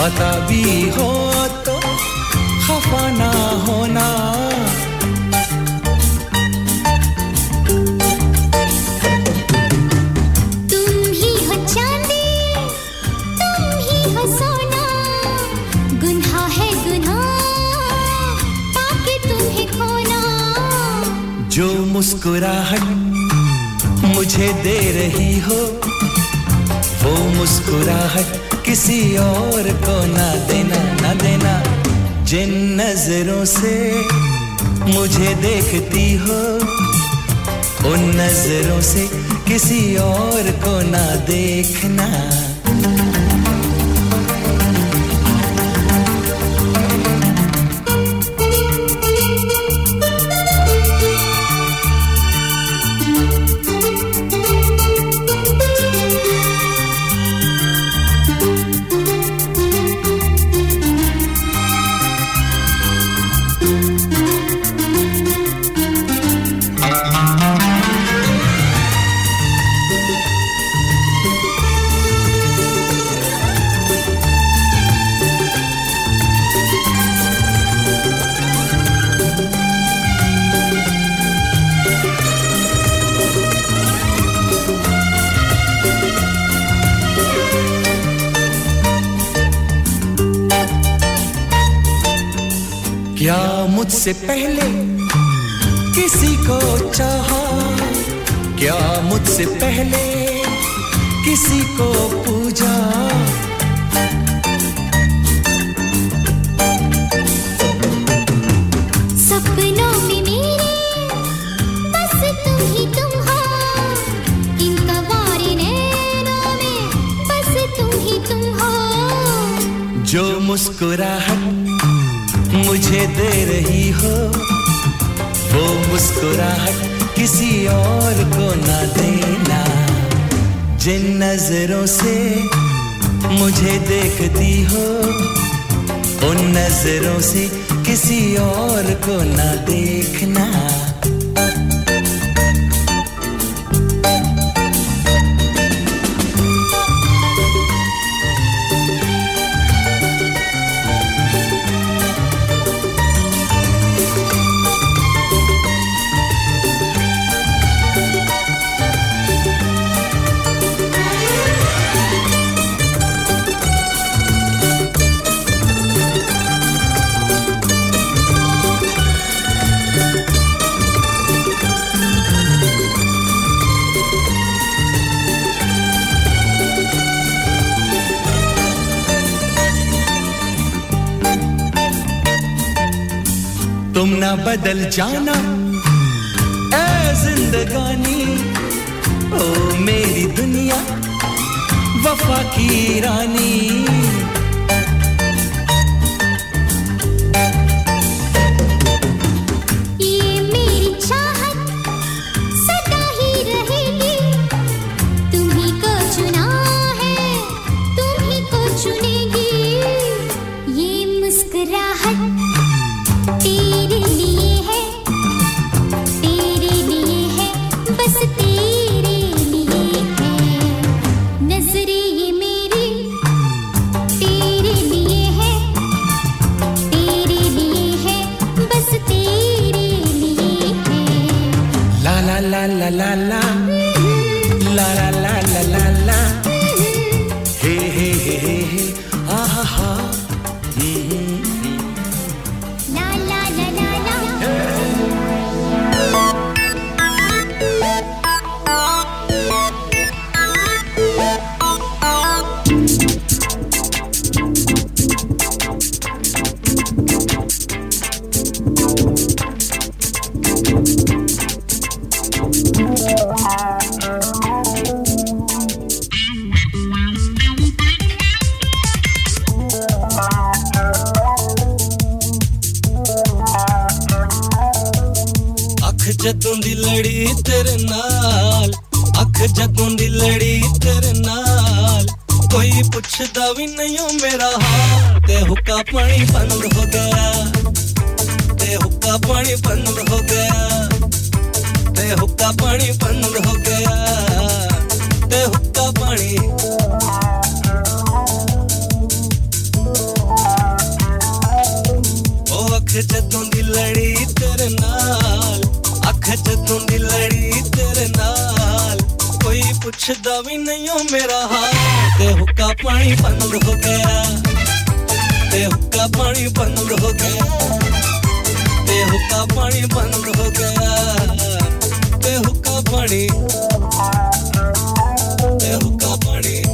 खता भी हो तो खफा ना होना तुम ही हो चांदी तुम ही हो सोना गुनाह है गुनाह ताकि तुम्हें खोना जो मुस्कुराहट मुझे दे रही हो वो मुस्कुराहट किसी और को ना देना ना देना जिन नजरों से मुझे देखती हो उन नजरों से किसी और को ना देखना मुझसे पहले किसी को चाहा क्या मुझसे पहले किसी को पूजा सपनों में मेरे बस तुम हो इन कंवारे नैनों में बस तुम हो जो मुस्कुराहट मुझे दे रही हो वो मुस्कुराहट किसी और को ना देना जिन नजरों से मुझे देखती हो उन नजरों से किसी और को ना देखना बदल जाना ए जिंदगानी ओ मेरी दुनिया वफा की रानी ये मेरी चाहत सदा ही रहेगी तुम्हीं को चुना है तुम्हीं को चुनेगी ये मुस्कुराहट तेरे लिए है तेरे लिए ਜਦੋਂ ਦੀ ਲੜੀ ਤੇਰੇ ਨਾਲ ਅੱਖ ਜਦੋਂ ਦੀ ਲੜੀ ਤੇਰੇ ਨਾਲ ਕੋਈ ਪੁੱਛਦਾ ਵੀ ਨਹੀਂ ਓ ਮੇਰਾ ਹਾਲ ਤੇ ਹੁੱਕਾ ਪਾਣੀ ਬੰਦ ਹੋ ਗਿਆ ਤੇ ਹੁੱਕਾ ਪਾਣੀ ਬੰਦ ਹੋ ਗਿਆ ਤੇ ਹੁੱਕਾ ਪਾਣੀ ਬੰਦ ਹੋ ਗਿਆ ਤੇ ਹੁੱਕਾ ਪਾਣੀ ਜਦੋਂ ਦੀ ਲੜੀ ਤੇਰੇ ਨਾਲ ਅੱਖ ਜਦੋਂ ਦੀ ਲੜੀ ਤੇਰੇ ਨਾਲ ਕੋਈ ਪੁੱਛਦਾ ਵੀ ਨਹੀਂ ਓ ਮੇਰਾ ਹਾਲ ਤੇ ਹੁੱਕਾ ਪਾਣੀ ਬੰਦ ਹੋ ਗਿਆ ਤੇ ਹੁੱਕਾ ਪਾਣੀ ਬੰਦ ਹੋ ਗਿਆ ਤੇ ਹੁੱਕਾ ਪਾਣੀ ਬੰਦ ਹੋ ਗਿਆ ਤੇ ਹੁੱਕਾ ਪਾਣੀ ਤੇ ਹੁੱਕਾ ਪਾਣੀ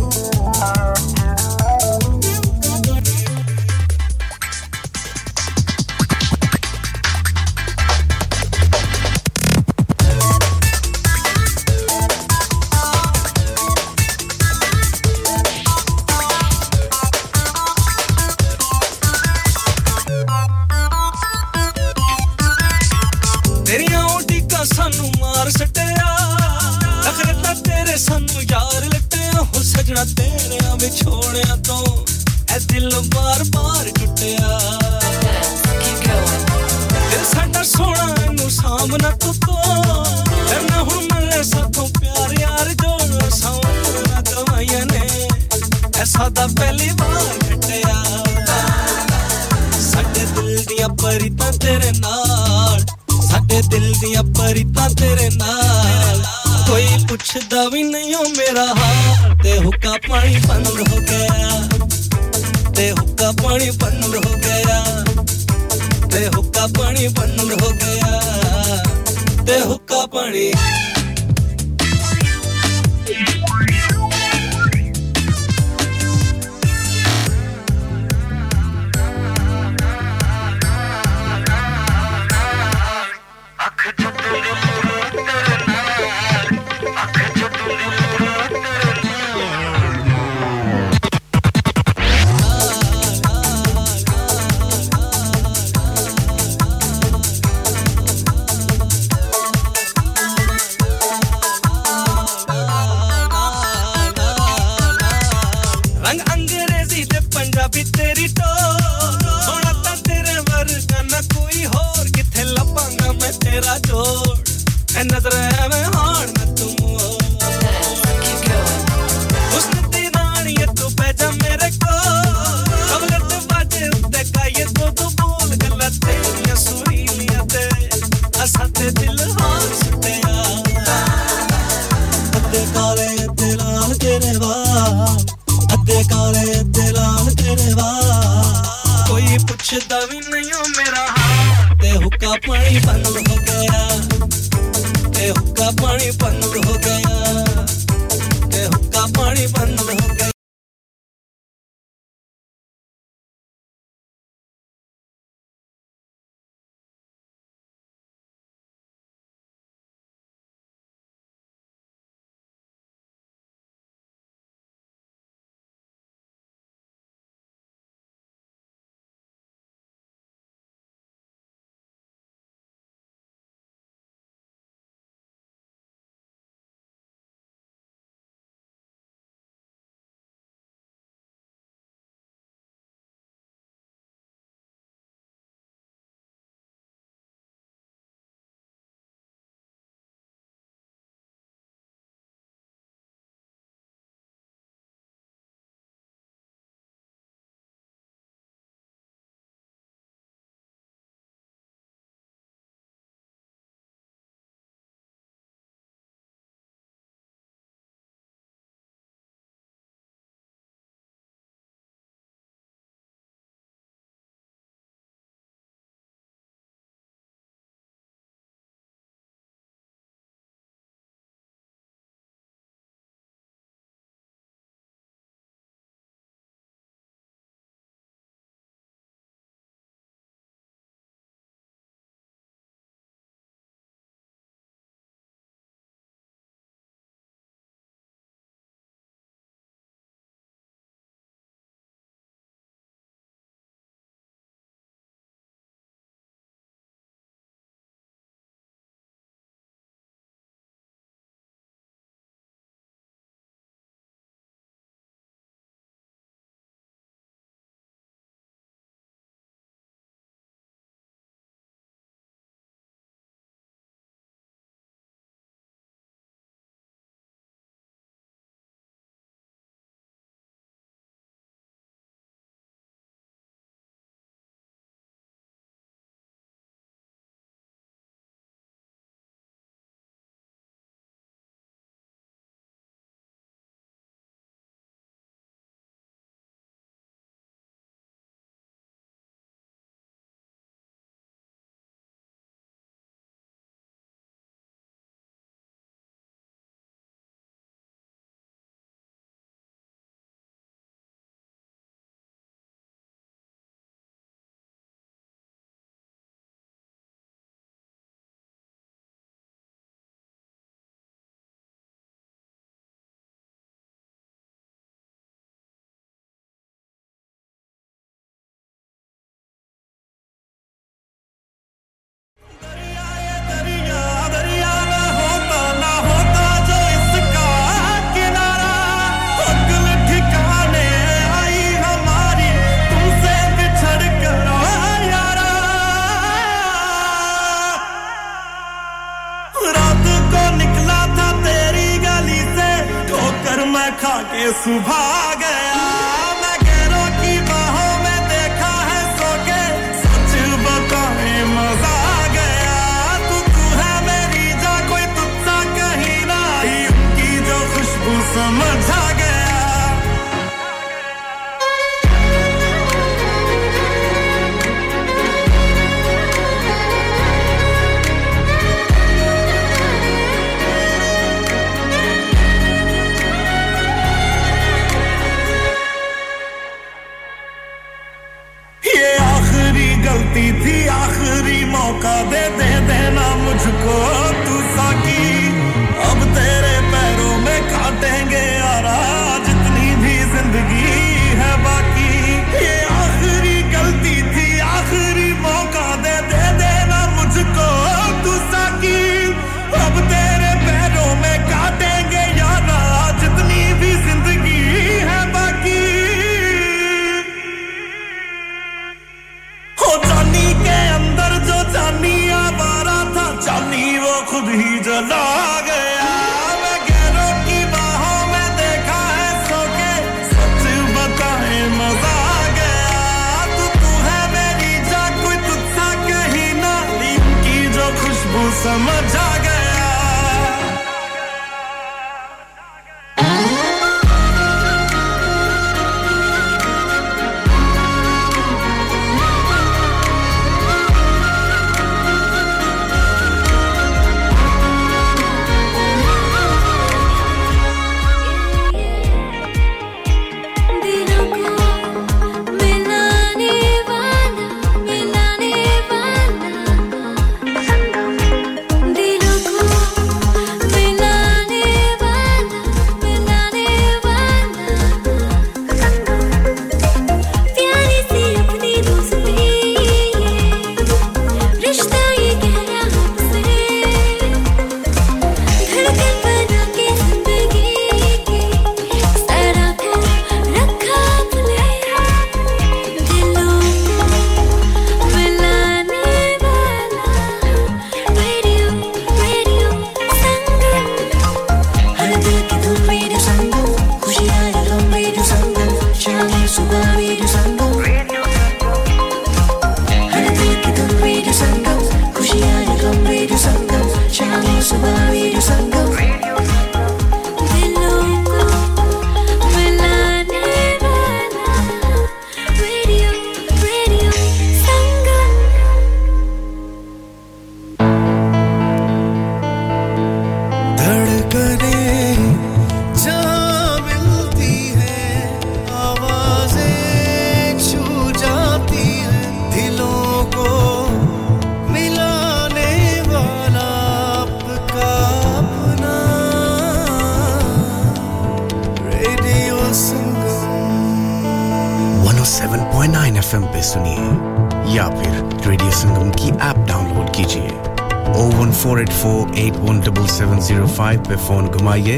पे फोन घुमाइए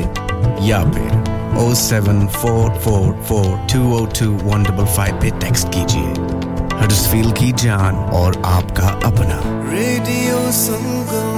या फिर 07444202155 पे टेक्स्ट कीजिए हरसफील की जान और आपका अपना रेडियो संगम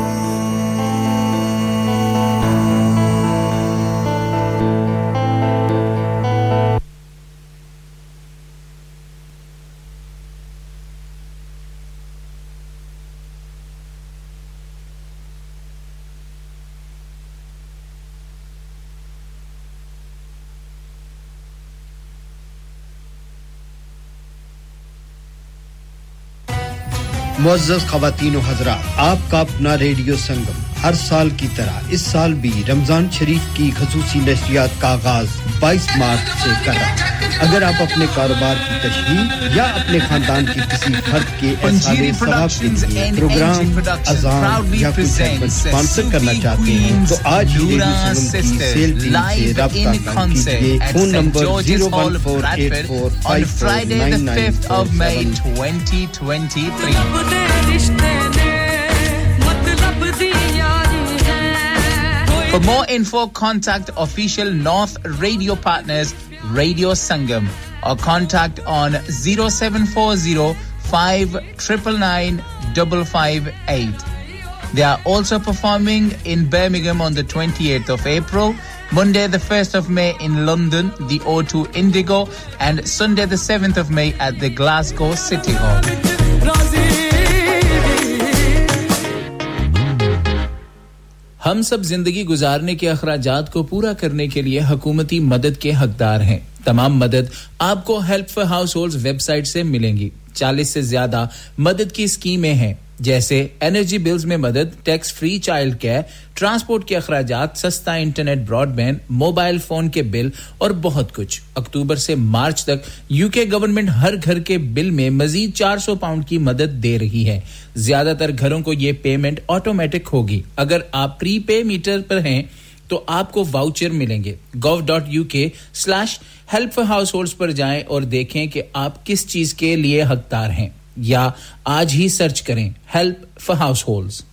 मुअज़्ज़ज़ ख़वातीन व हज़रात आपका अपना रेडियो संगम हर साल की तरह इस साल भी रमज़ान शरीफ की ख़ुसूसी नशरियात का आगाज़ 22 मार्च से कर रहा है अगर आप अपने कारोबार की तशहीर या अपने खानदान के किसी फर्द के असाले सवाब के लिए प्रोग्राम अज़ान या कोई सेगमेंट स्पॉन्सर करना चाहते हैं तो आज ही रेडियो संगम की सेल टीम से रब्ता कीजिए phone number 01484549997 For more info, contact official North Radio Partners, Radio Sangam, or contact on 07405999558. They are also performing in Birmingham on the 28th of April Monday the 1st of May in London, the O2 Indigo, and Sunday the 7th of May at the Glasgow City Hall. हम सब जिंदगी गुजारने के अखराजात को पूरा करने के लिए हुकूमती मदद के हकदार हैं तमाम मदद आपको हेल्प फॉर हाउसहोल्ड्स वेबसाइट से मिलेंगी 40 से ज्यादा मदद की स्कीमें हैं जैसे एनर्जी बिल्स में मदद tax free child care transport के अखराजात सस्ता इंटरनेट ब्रॉडबैंड मोबाइल फोन के बिल और बहुत कुछ अक्टूबर से मार्च तक यूके गवर्नमेंट हर घर के बिल में मजीद 400 £400 की मदद दे रही है ज्यादातर घरों को ये पेमेंट ऑटोमेटिक होगी अगर आप प्रीपे मीटर पर हैं तो आपको वाउचर मिलेंगे gov.uk/helpforhouseholds पर जाएं और देखें कि आप किस चीज के लिए हकदार हैं या आज ही सर्च करें हेल्प फॉर हाउसहोल्ड्स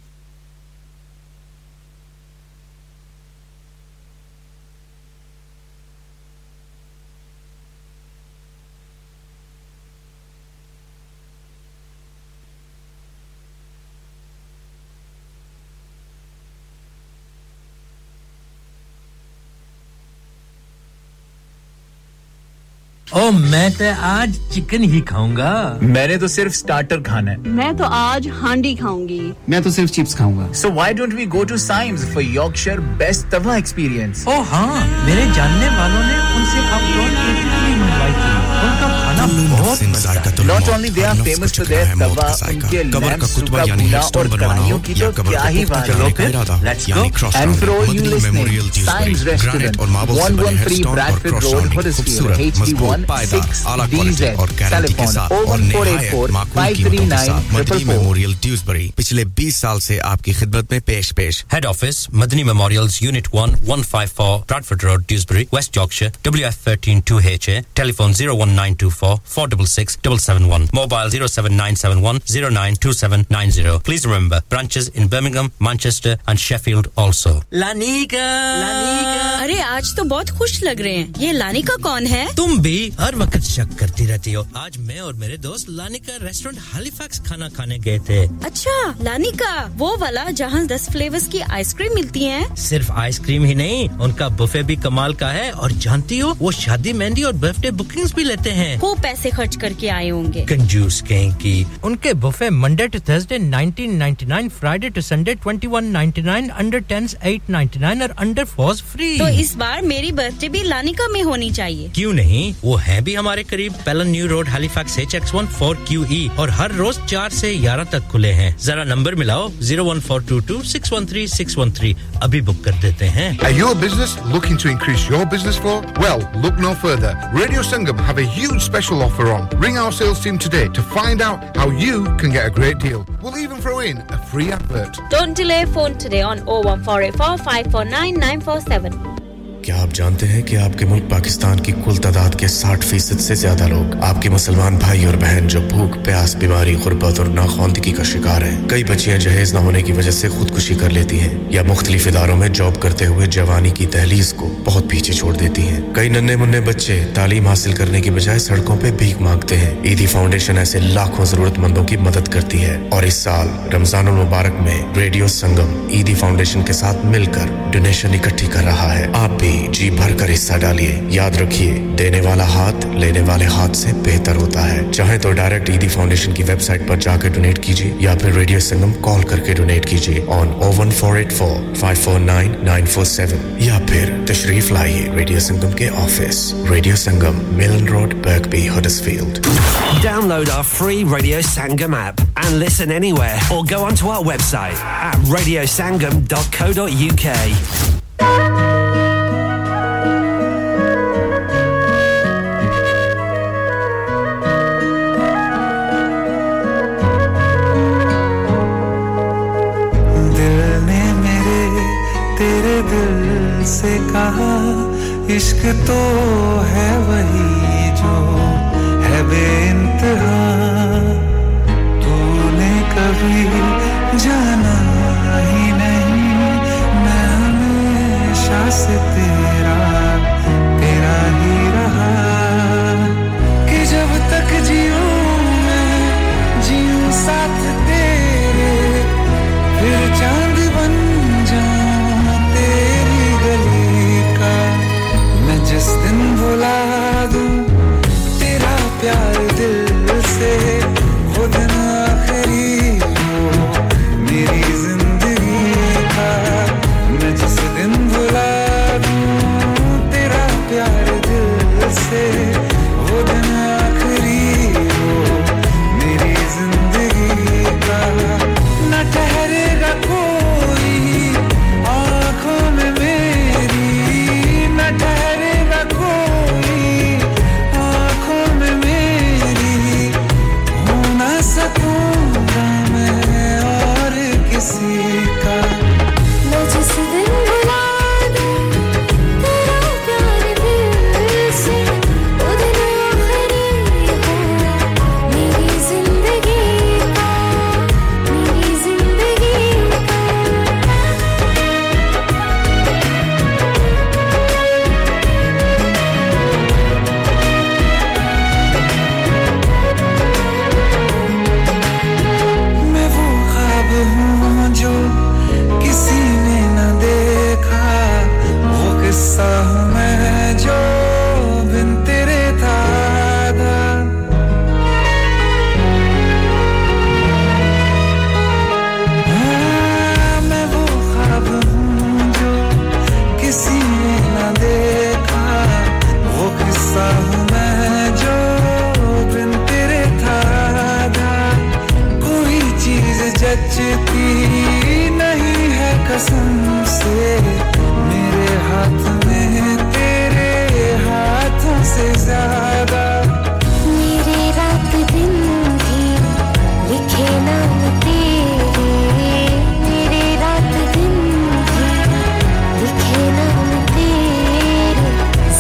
Oh, मैं तो आज चिकन ही खाऊंगा मैंने तो सिर्फ स्टार्टर खाना है मैं तो आज हांडी खाऊंगी मैं तो सिर्फ चिप्स खाऊंगा So why don't we go to Symes for Yorkshire best tawla experience Oh हाँ मेरे जानने वालों ने उनसे अब्रॉड के लिए इनवाइट किया उनका खाना बहुत मजेदार था Not only they are famous for their tawla उनके लैम्ब सूखा पूला और कढ़ाइयों की तो क्या ही बात है Let's go and for all you listening Symes Restaurant 113 Bradford Road Huddersfield HD1 6 ala quality aur guarantee ke saath aur nihayat maakul qiymatoon ke saath Madani Memorial Dewsbury pichle 20 saal se aapki khidmat mein pesh Head Office Madani Memorials Unit 1 154 Bradford Road Dewsbury West Yorkshire WF13 2HA Telephone 01924 466 771 Mobile 07971 092790 Please remember branches in Birmingham Manchester and Sheffield also Lanika Lanika अरे आज तो बहुत खुश लग रहे हैं ये Lanika कौन है तुम भी हर वक्त शक करती रहती हो आज मैं और मेरे दोस्त लानिका रेस्टोरेंट हैलिफैक्स खाना खाने गए थे अच्छा लानिका वो वाला जहां 10 फ्लेवर्स की आइसक्रीम मिलती है सिर्फ आइसक्रीम ही नहीं उनका बुफे भी कमाल का है और जानती हो वो शादी मेहंदी और बर्थडे बुकिंग्स भी लेते हैं खूब पैसे खर्च करके आए होंगे कंजूस कहीं की उनके buffet Monday to Thursday 1999 Friday to Sunday 2199 under 10s 899 और अंडर 4s फ्री तो इस बार मेरी बर्थडे भी लानिका में होनी चाहिए क्यों नहीं वो है भी हमारे करीब Pellon new road Halifax HX14QE और हर रोज 4 से 11 तक खुले हैं जरा नंबर मिलाओ 01422613613 अभी बुक कर देते हैं Are you a business looking to increase your business flow? Well, look no further. Radio Sangam have a huge special offer on. Ring our sales team today to find out how you can get a great deal. We'll even throw in a free advert. Don't delay phone today on 01484549947. क्या आप जानते हैं कि आपके मुल्क पाकिस्तान की कुल तादाद के 60% से ज्यादा लोग आपके मुसलमान भाई और बहन जो भूख प्यास बीमारी गुर्बत और नाखवानदगी का शिकार हैं कई बच्चियां जहेज न होने की वजह से खुदकुशी कर लेती हैं या मुख्तलिफ इदारों में जॉब करते हुए जवानी की दहलीज को बहुत पीछे छोड़ देती हैं कई नन्हे-मुन्ने बच्चे तालीम हासिल करने की बजाय सड़कों पे भीख मांगते हैं एडी फाउंडेशन ऐसे लाखों जरूरतमंदों की मदद करती है और इस साल रमजान मुबारक में रेडियो संगम एडी फाउंडेशन के साथ मिलकर डोनेशन इकट्ठी कर रहा है आप भी जी भरकर हिस्सा डालिए याद रखिए देने वाला हाथ लेने वाले हाथ से बेहतर होता है चाहे तो डायरेक्ट ईदी फाउंडेशन की वेबसाइट पर जाकर डोनेट कीजिए या फिर रेडियो संगम कॉल करके डोनेट कीजिए ऑन 01484549947 या फिर तशरीफ लाइए रेडियो संगम के office radio Sangam Milan road Birkby Huddersfield download our free radio Sangam app and listen anywhere और go on to our website at radiosangam.co.uk से कहा इश्क तो है वही जो है बेइंतहा तूने कभी जाना ही नहीं मैं हमेशा से तेरा तेरा ही रहा कि जब तक जीऊं मैं जीऊं साथ तेरे फिर चांद बन जाऊं तेरी गली का बचती नहीं है कसम से मेरे हाथ में तेरे हाथों से ज्यादा मेरे रात दिन भी लिखे नाम तेरे मेरे रात दिन भी लिखे नाम तेरे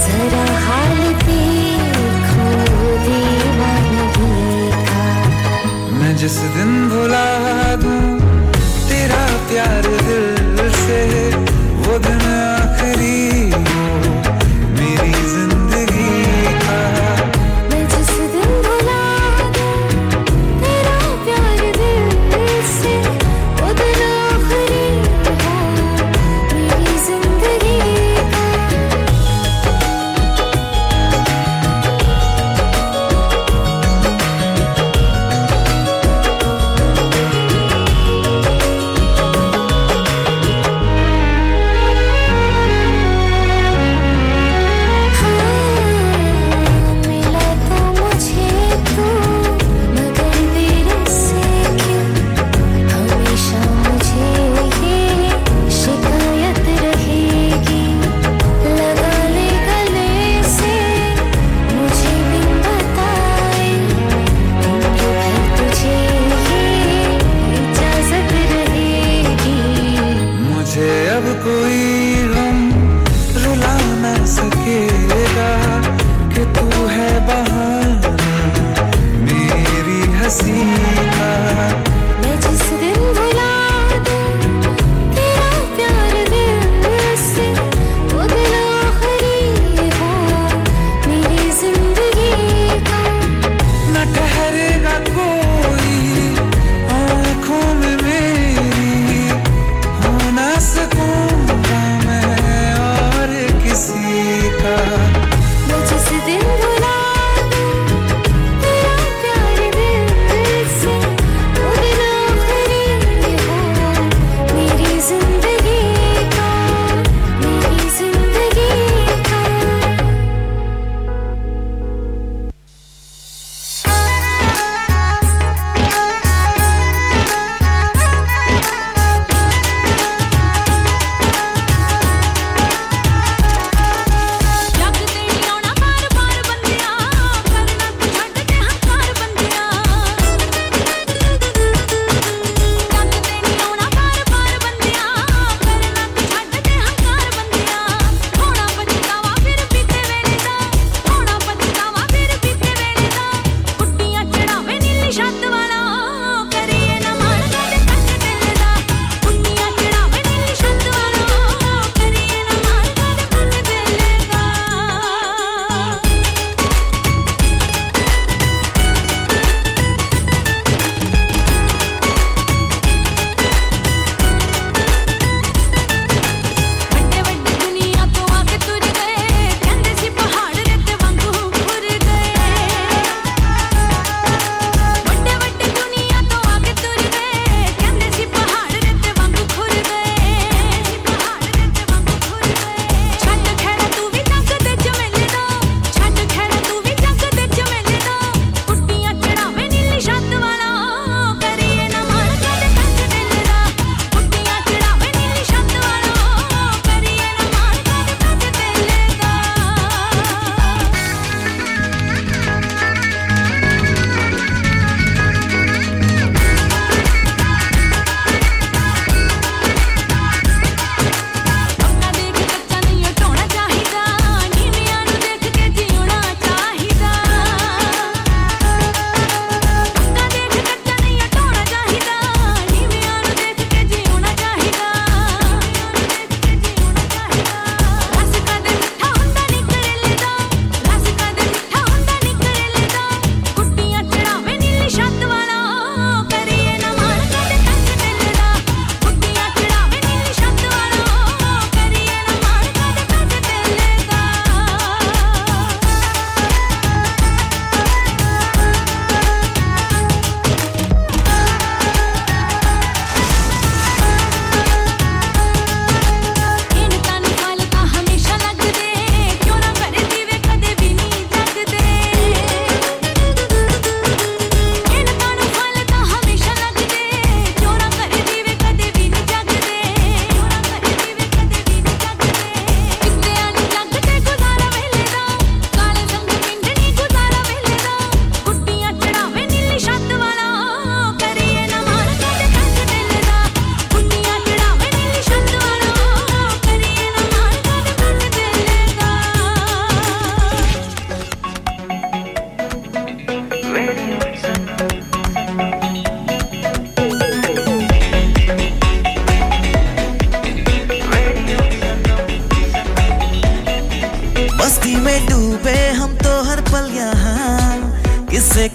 जरा हाल देखो दीवाना देखा मैं जिस दिन भुला प्यार दिल से वो दिन आखरी हो मेरी जिंदगी का मैं जिस दिन भुला दूं तेरा प्यार दिल से वो दिन आखरी हो मेरी जिंदगी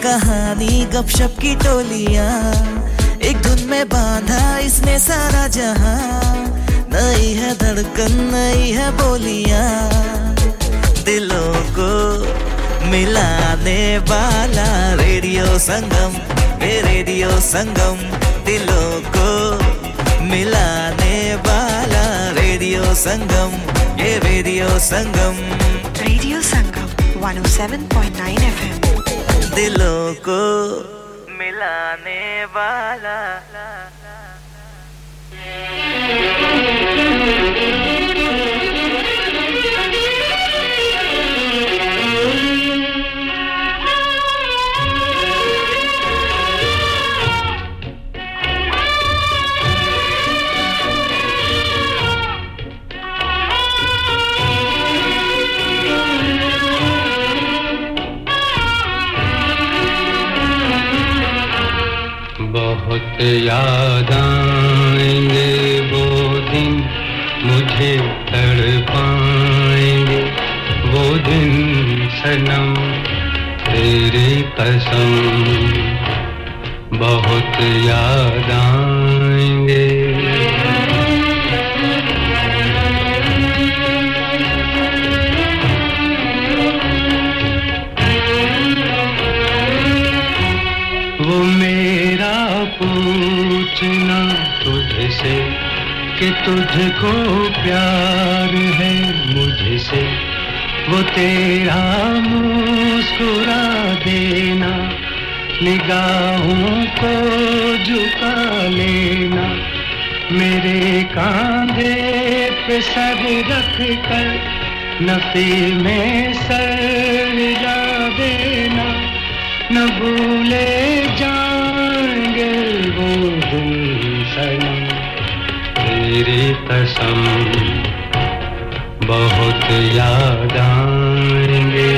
कहानी गपशप की टोलियां एक धुन में बांधा इसने सारा जहां नई है धड़कन नई है बोलियां दिलों को मिलाने वाला रेडियो संगम दिलों को मिलाने वाला रेडियो संगम 107.9 FM दिलों को मिलाने वाला याद आएंगे वो दिन मुझे तड़पाएंगे वो दिन सनम तेरी कसम बहुत याद आएंगे वो मेरा पूछना तुझसे कि तुझको प्यार है मुझसे वो तेरा मुस्कुरा देना निगाहों को झुका लेना मेरे कांधे पे सर रख कर नफी में सर लगा देना न भूले जाएंगे वो दिन सनम तेरी कसम बहुत याद आएंगे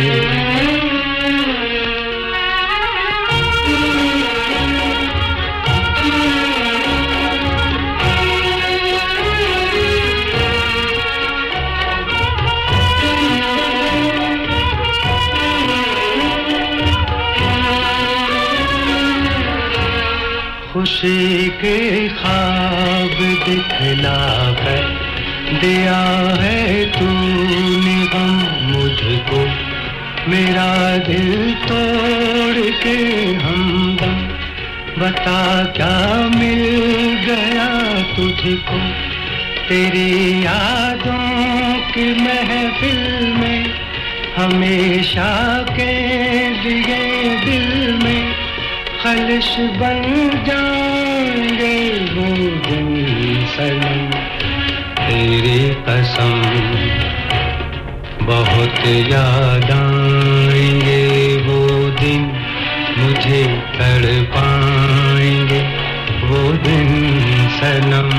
खुशी के ख्वाब दिखला कर दिया है तूने गम मुझको मेरा दिल तोड़ के हमदम बता क्या मिल गया तुझको तेरी यादों की महफिल में हमेशा के लिए दिल में खलिश बन जाएंगे वो दिन सनम तेरी कसम बहुत याद आएंगे वो दिन मुझे तड़पाएंगे वो दिन सनम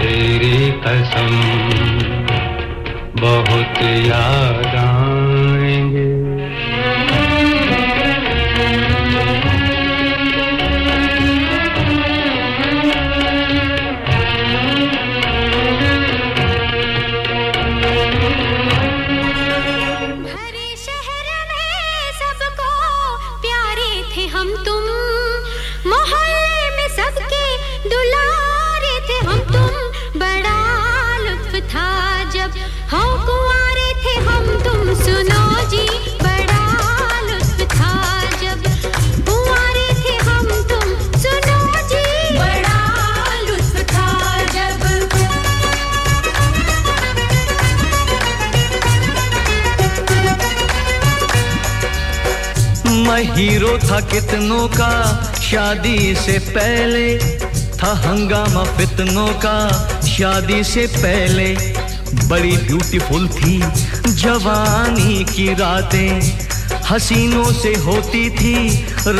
तेरी कसम बहुत याद आएंगे हीरो था कितनों का शादी से पहले था हंगामा कितनों का शादी से पहले बड़ी ब्यूटीफुल थी जवानी की रातें हसीनों से होती थी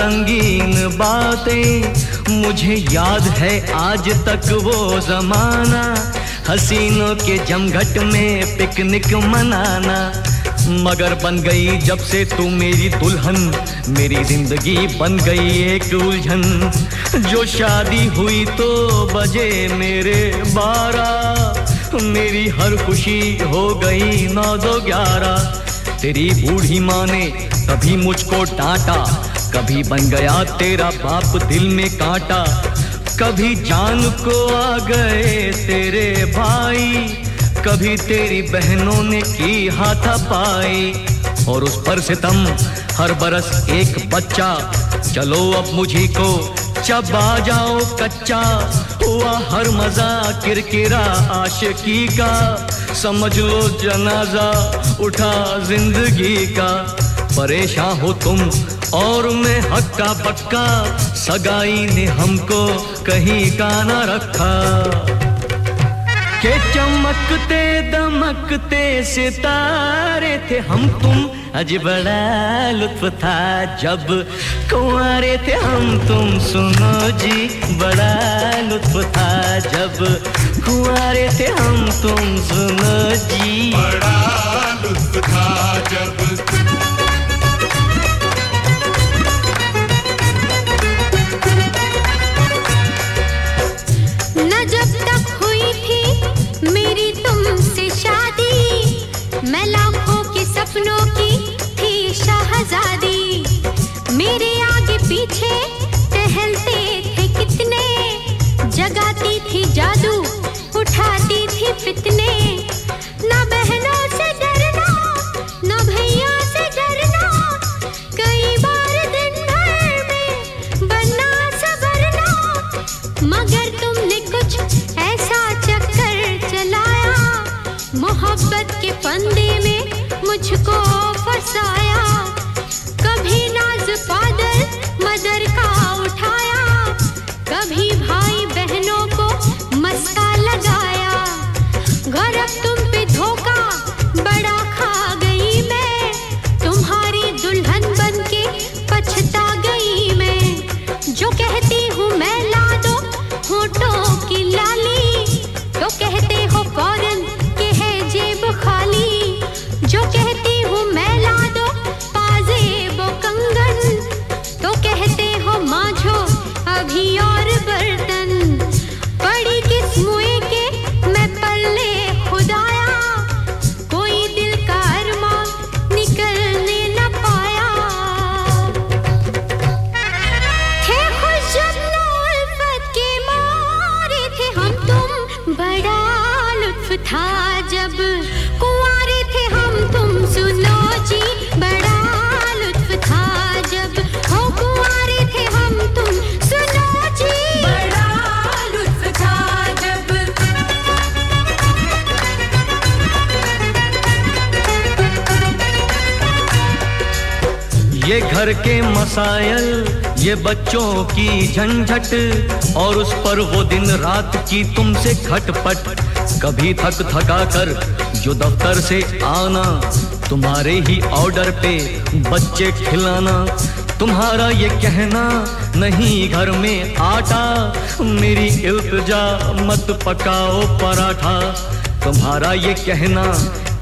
रंगीन बातें मुझे याद है आज तक वो जमाना हसीनों के जमघट में पिकनिक मनाना मगर बन गई जब से तू मेरी दुल्हन मेरी जिंदगी बन गई एक उलझन जो शादी हुई तो बजे मेरे 12 मेरी हर खुशी हो गई 9-2-11 तेरी बूढ़ी माँ ने कभी मुझको डांटा कभी बन गया तेरा बाप दिल में कांटा कभी जान को आ गए तेरे भाई कभी तेरी बहनों ने की हाथापाई और उस पर सितम हर बरस एक बच्चा चलो अब मुझे को चबा जाओ कच्चा हुआ हर मजा किरकिरा आशिकी का समझ लो जनाजा उठा जिंदगी का परेशान हो तुम और मैं हक्का बक्का सगाई ने हमको कहीं का ना रखा के चमकते दमकते सितारे थे हम तुम आज बड़ा लुत्फ था जब कुंवारे थे हम तुम सुनो जी बड़ा लुत्फ था जब कुंवारे थे हम तुम सुनो जी बड़ा लुत्फ था जब मैं लाखों के सपनों की थी शहजादी मेरे आगे पीछे टहलते थे कितने जगाती थी जादू उठाती थी फितने ना बहनों से डरना ना भैया से डरना कई बार दिन भर में बनना सवरना मगर तुमने कुछ ऐसा चक्कर चलाया मोहब्बत पंदे में मुझको फंसाया कभी नाज फादर मदर का उठाया कभी भाई बहनों को मस्का लगाया गौरव तुम पे धोखा बड़ा खा गई मैं तुम्हारी दुल्हन बनके पछता गई मैं जो कहती हूँ मैं ला दो होठों की लाली तो कहते हो फौरन ये घर के मसाइल ये बच्चों की झंझट और उस पर वो दिन रात की तुमसे खटपट कभी थक थका कर जो दफ्तर से आना तुम्हारे ही ऑर्डर पे बच्चे खिलाना तुम्हारा ये कहना नहीं घर में आटा मेरी इल्तिजा मत पकाओ पराठा तुम्हारा ये कहना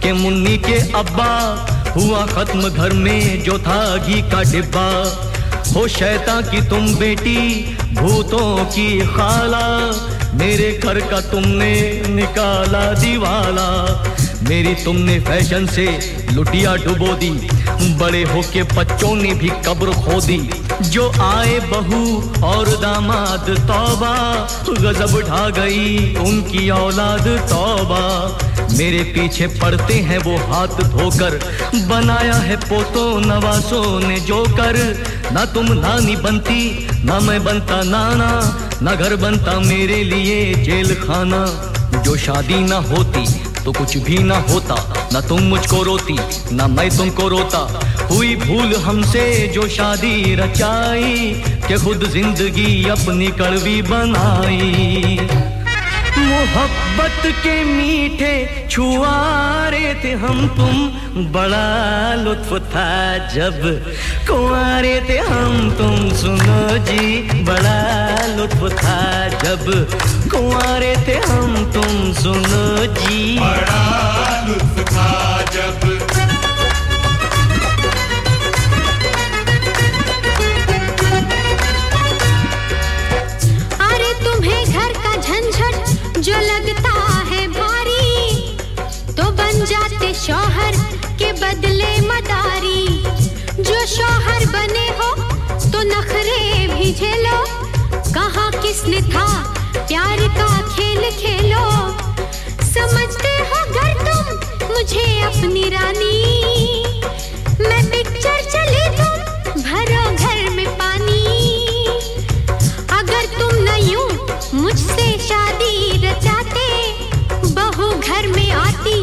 कि मुन्नी के अब्बा हुआ खत्म घर में जो था घी का डिब्बा हो शैतान की तुम बेटी भूतों की खाला मेरे घर का तुमने निकाला दीवाला मेरी तुमने फैशन से लुटिया डुबो दी बड़े होके बच्चों ने भी कब्र खो दी जो आए बहू और दामाद तौबा गजब ढा गई उनकी औलाद तौबा मेरे पीछे पड़ते हैं वो हाथ धोकर बनाया है पोतों नवासों ने जोकर ना तुम नानी बनती ना मैं बनता नाना ना घर बनता मेरे लिए जेल खाना जो शादी ना होती तो कुछ भी ना होता ना तुम मुझको रोती ना मैं तुमको रोता हुई भूल हमसे जो शादी रचाई कि खुद जिंदगी अपनी कड़वी बनाई मोहब्बत के मीठे छुआरे थे हम तुम बड़ा लुत्फ था जब कुंवारे थे हम तुम सुनो जी बड़ा लुत्फ था जब कुंवारे थे हम तुम सुनो जी बड़ा लुत्फ था जब जो लगता है भारी तो बन जाते शौहर के बदले शौहर बने हो तो नखरे भी झेलो कहां किसने था प्यार का खेल खेलो समझते हो घर तुम मुझे अपनी रानी मैं पिक्चर चली तुम भरो घर में पानी अगर तुम न यूं मुझसे शादी रचाते बहू घर में आती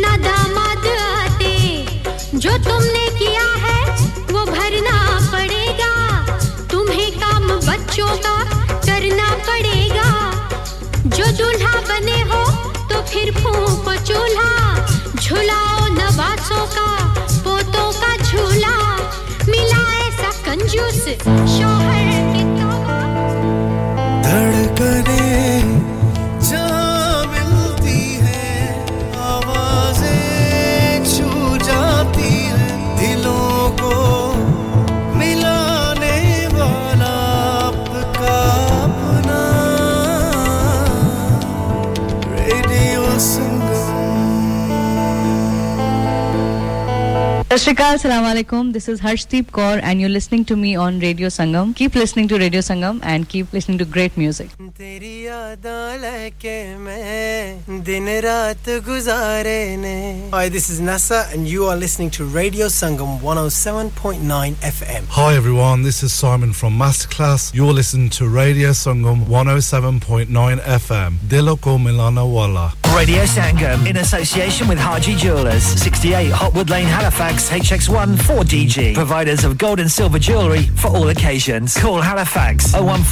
ना दामाद आते जो तुमने किया है वो भरना पड़ेगा तुम्हें काम बच्चों का करना पड़ेगा जो दूल्हा बने हो तो फिर फूंको चूल्हा झुलाओ नवासों का पोतों का झूला मिला ऐसा कंजूस शौहर के तोबा धड़कने Shikal, Assalamu Alaikum. This is Harshdeep Kaur and you're listening to me on Radio Sangam. Keep listening to Radio Sangam and keep listening to great music. Teri yaadan leke main din raat guzare ne. Hi, this is Nasa and you are listening to Radio Sangam 107.9 FM. Hi everyone, this is Simon from Masterclass. You're listening to Radio Sangam 107.9 FM. Dilo ko milana wala. Radio Sangam in association with Haji Jewelers, 68 Hotwood Lane, Halifax. HX1 4DG, providers of gold and silver jewellery for all occasions. Call Halifax 014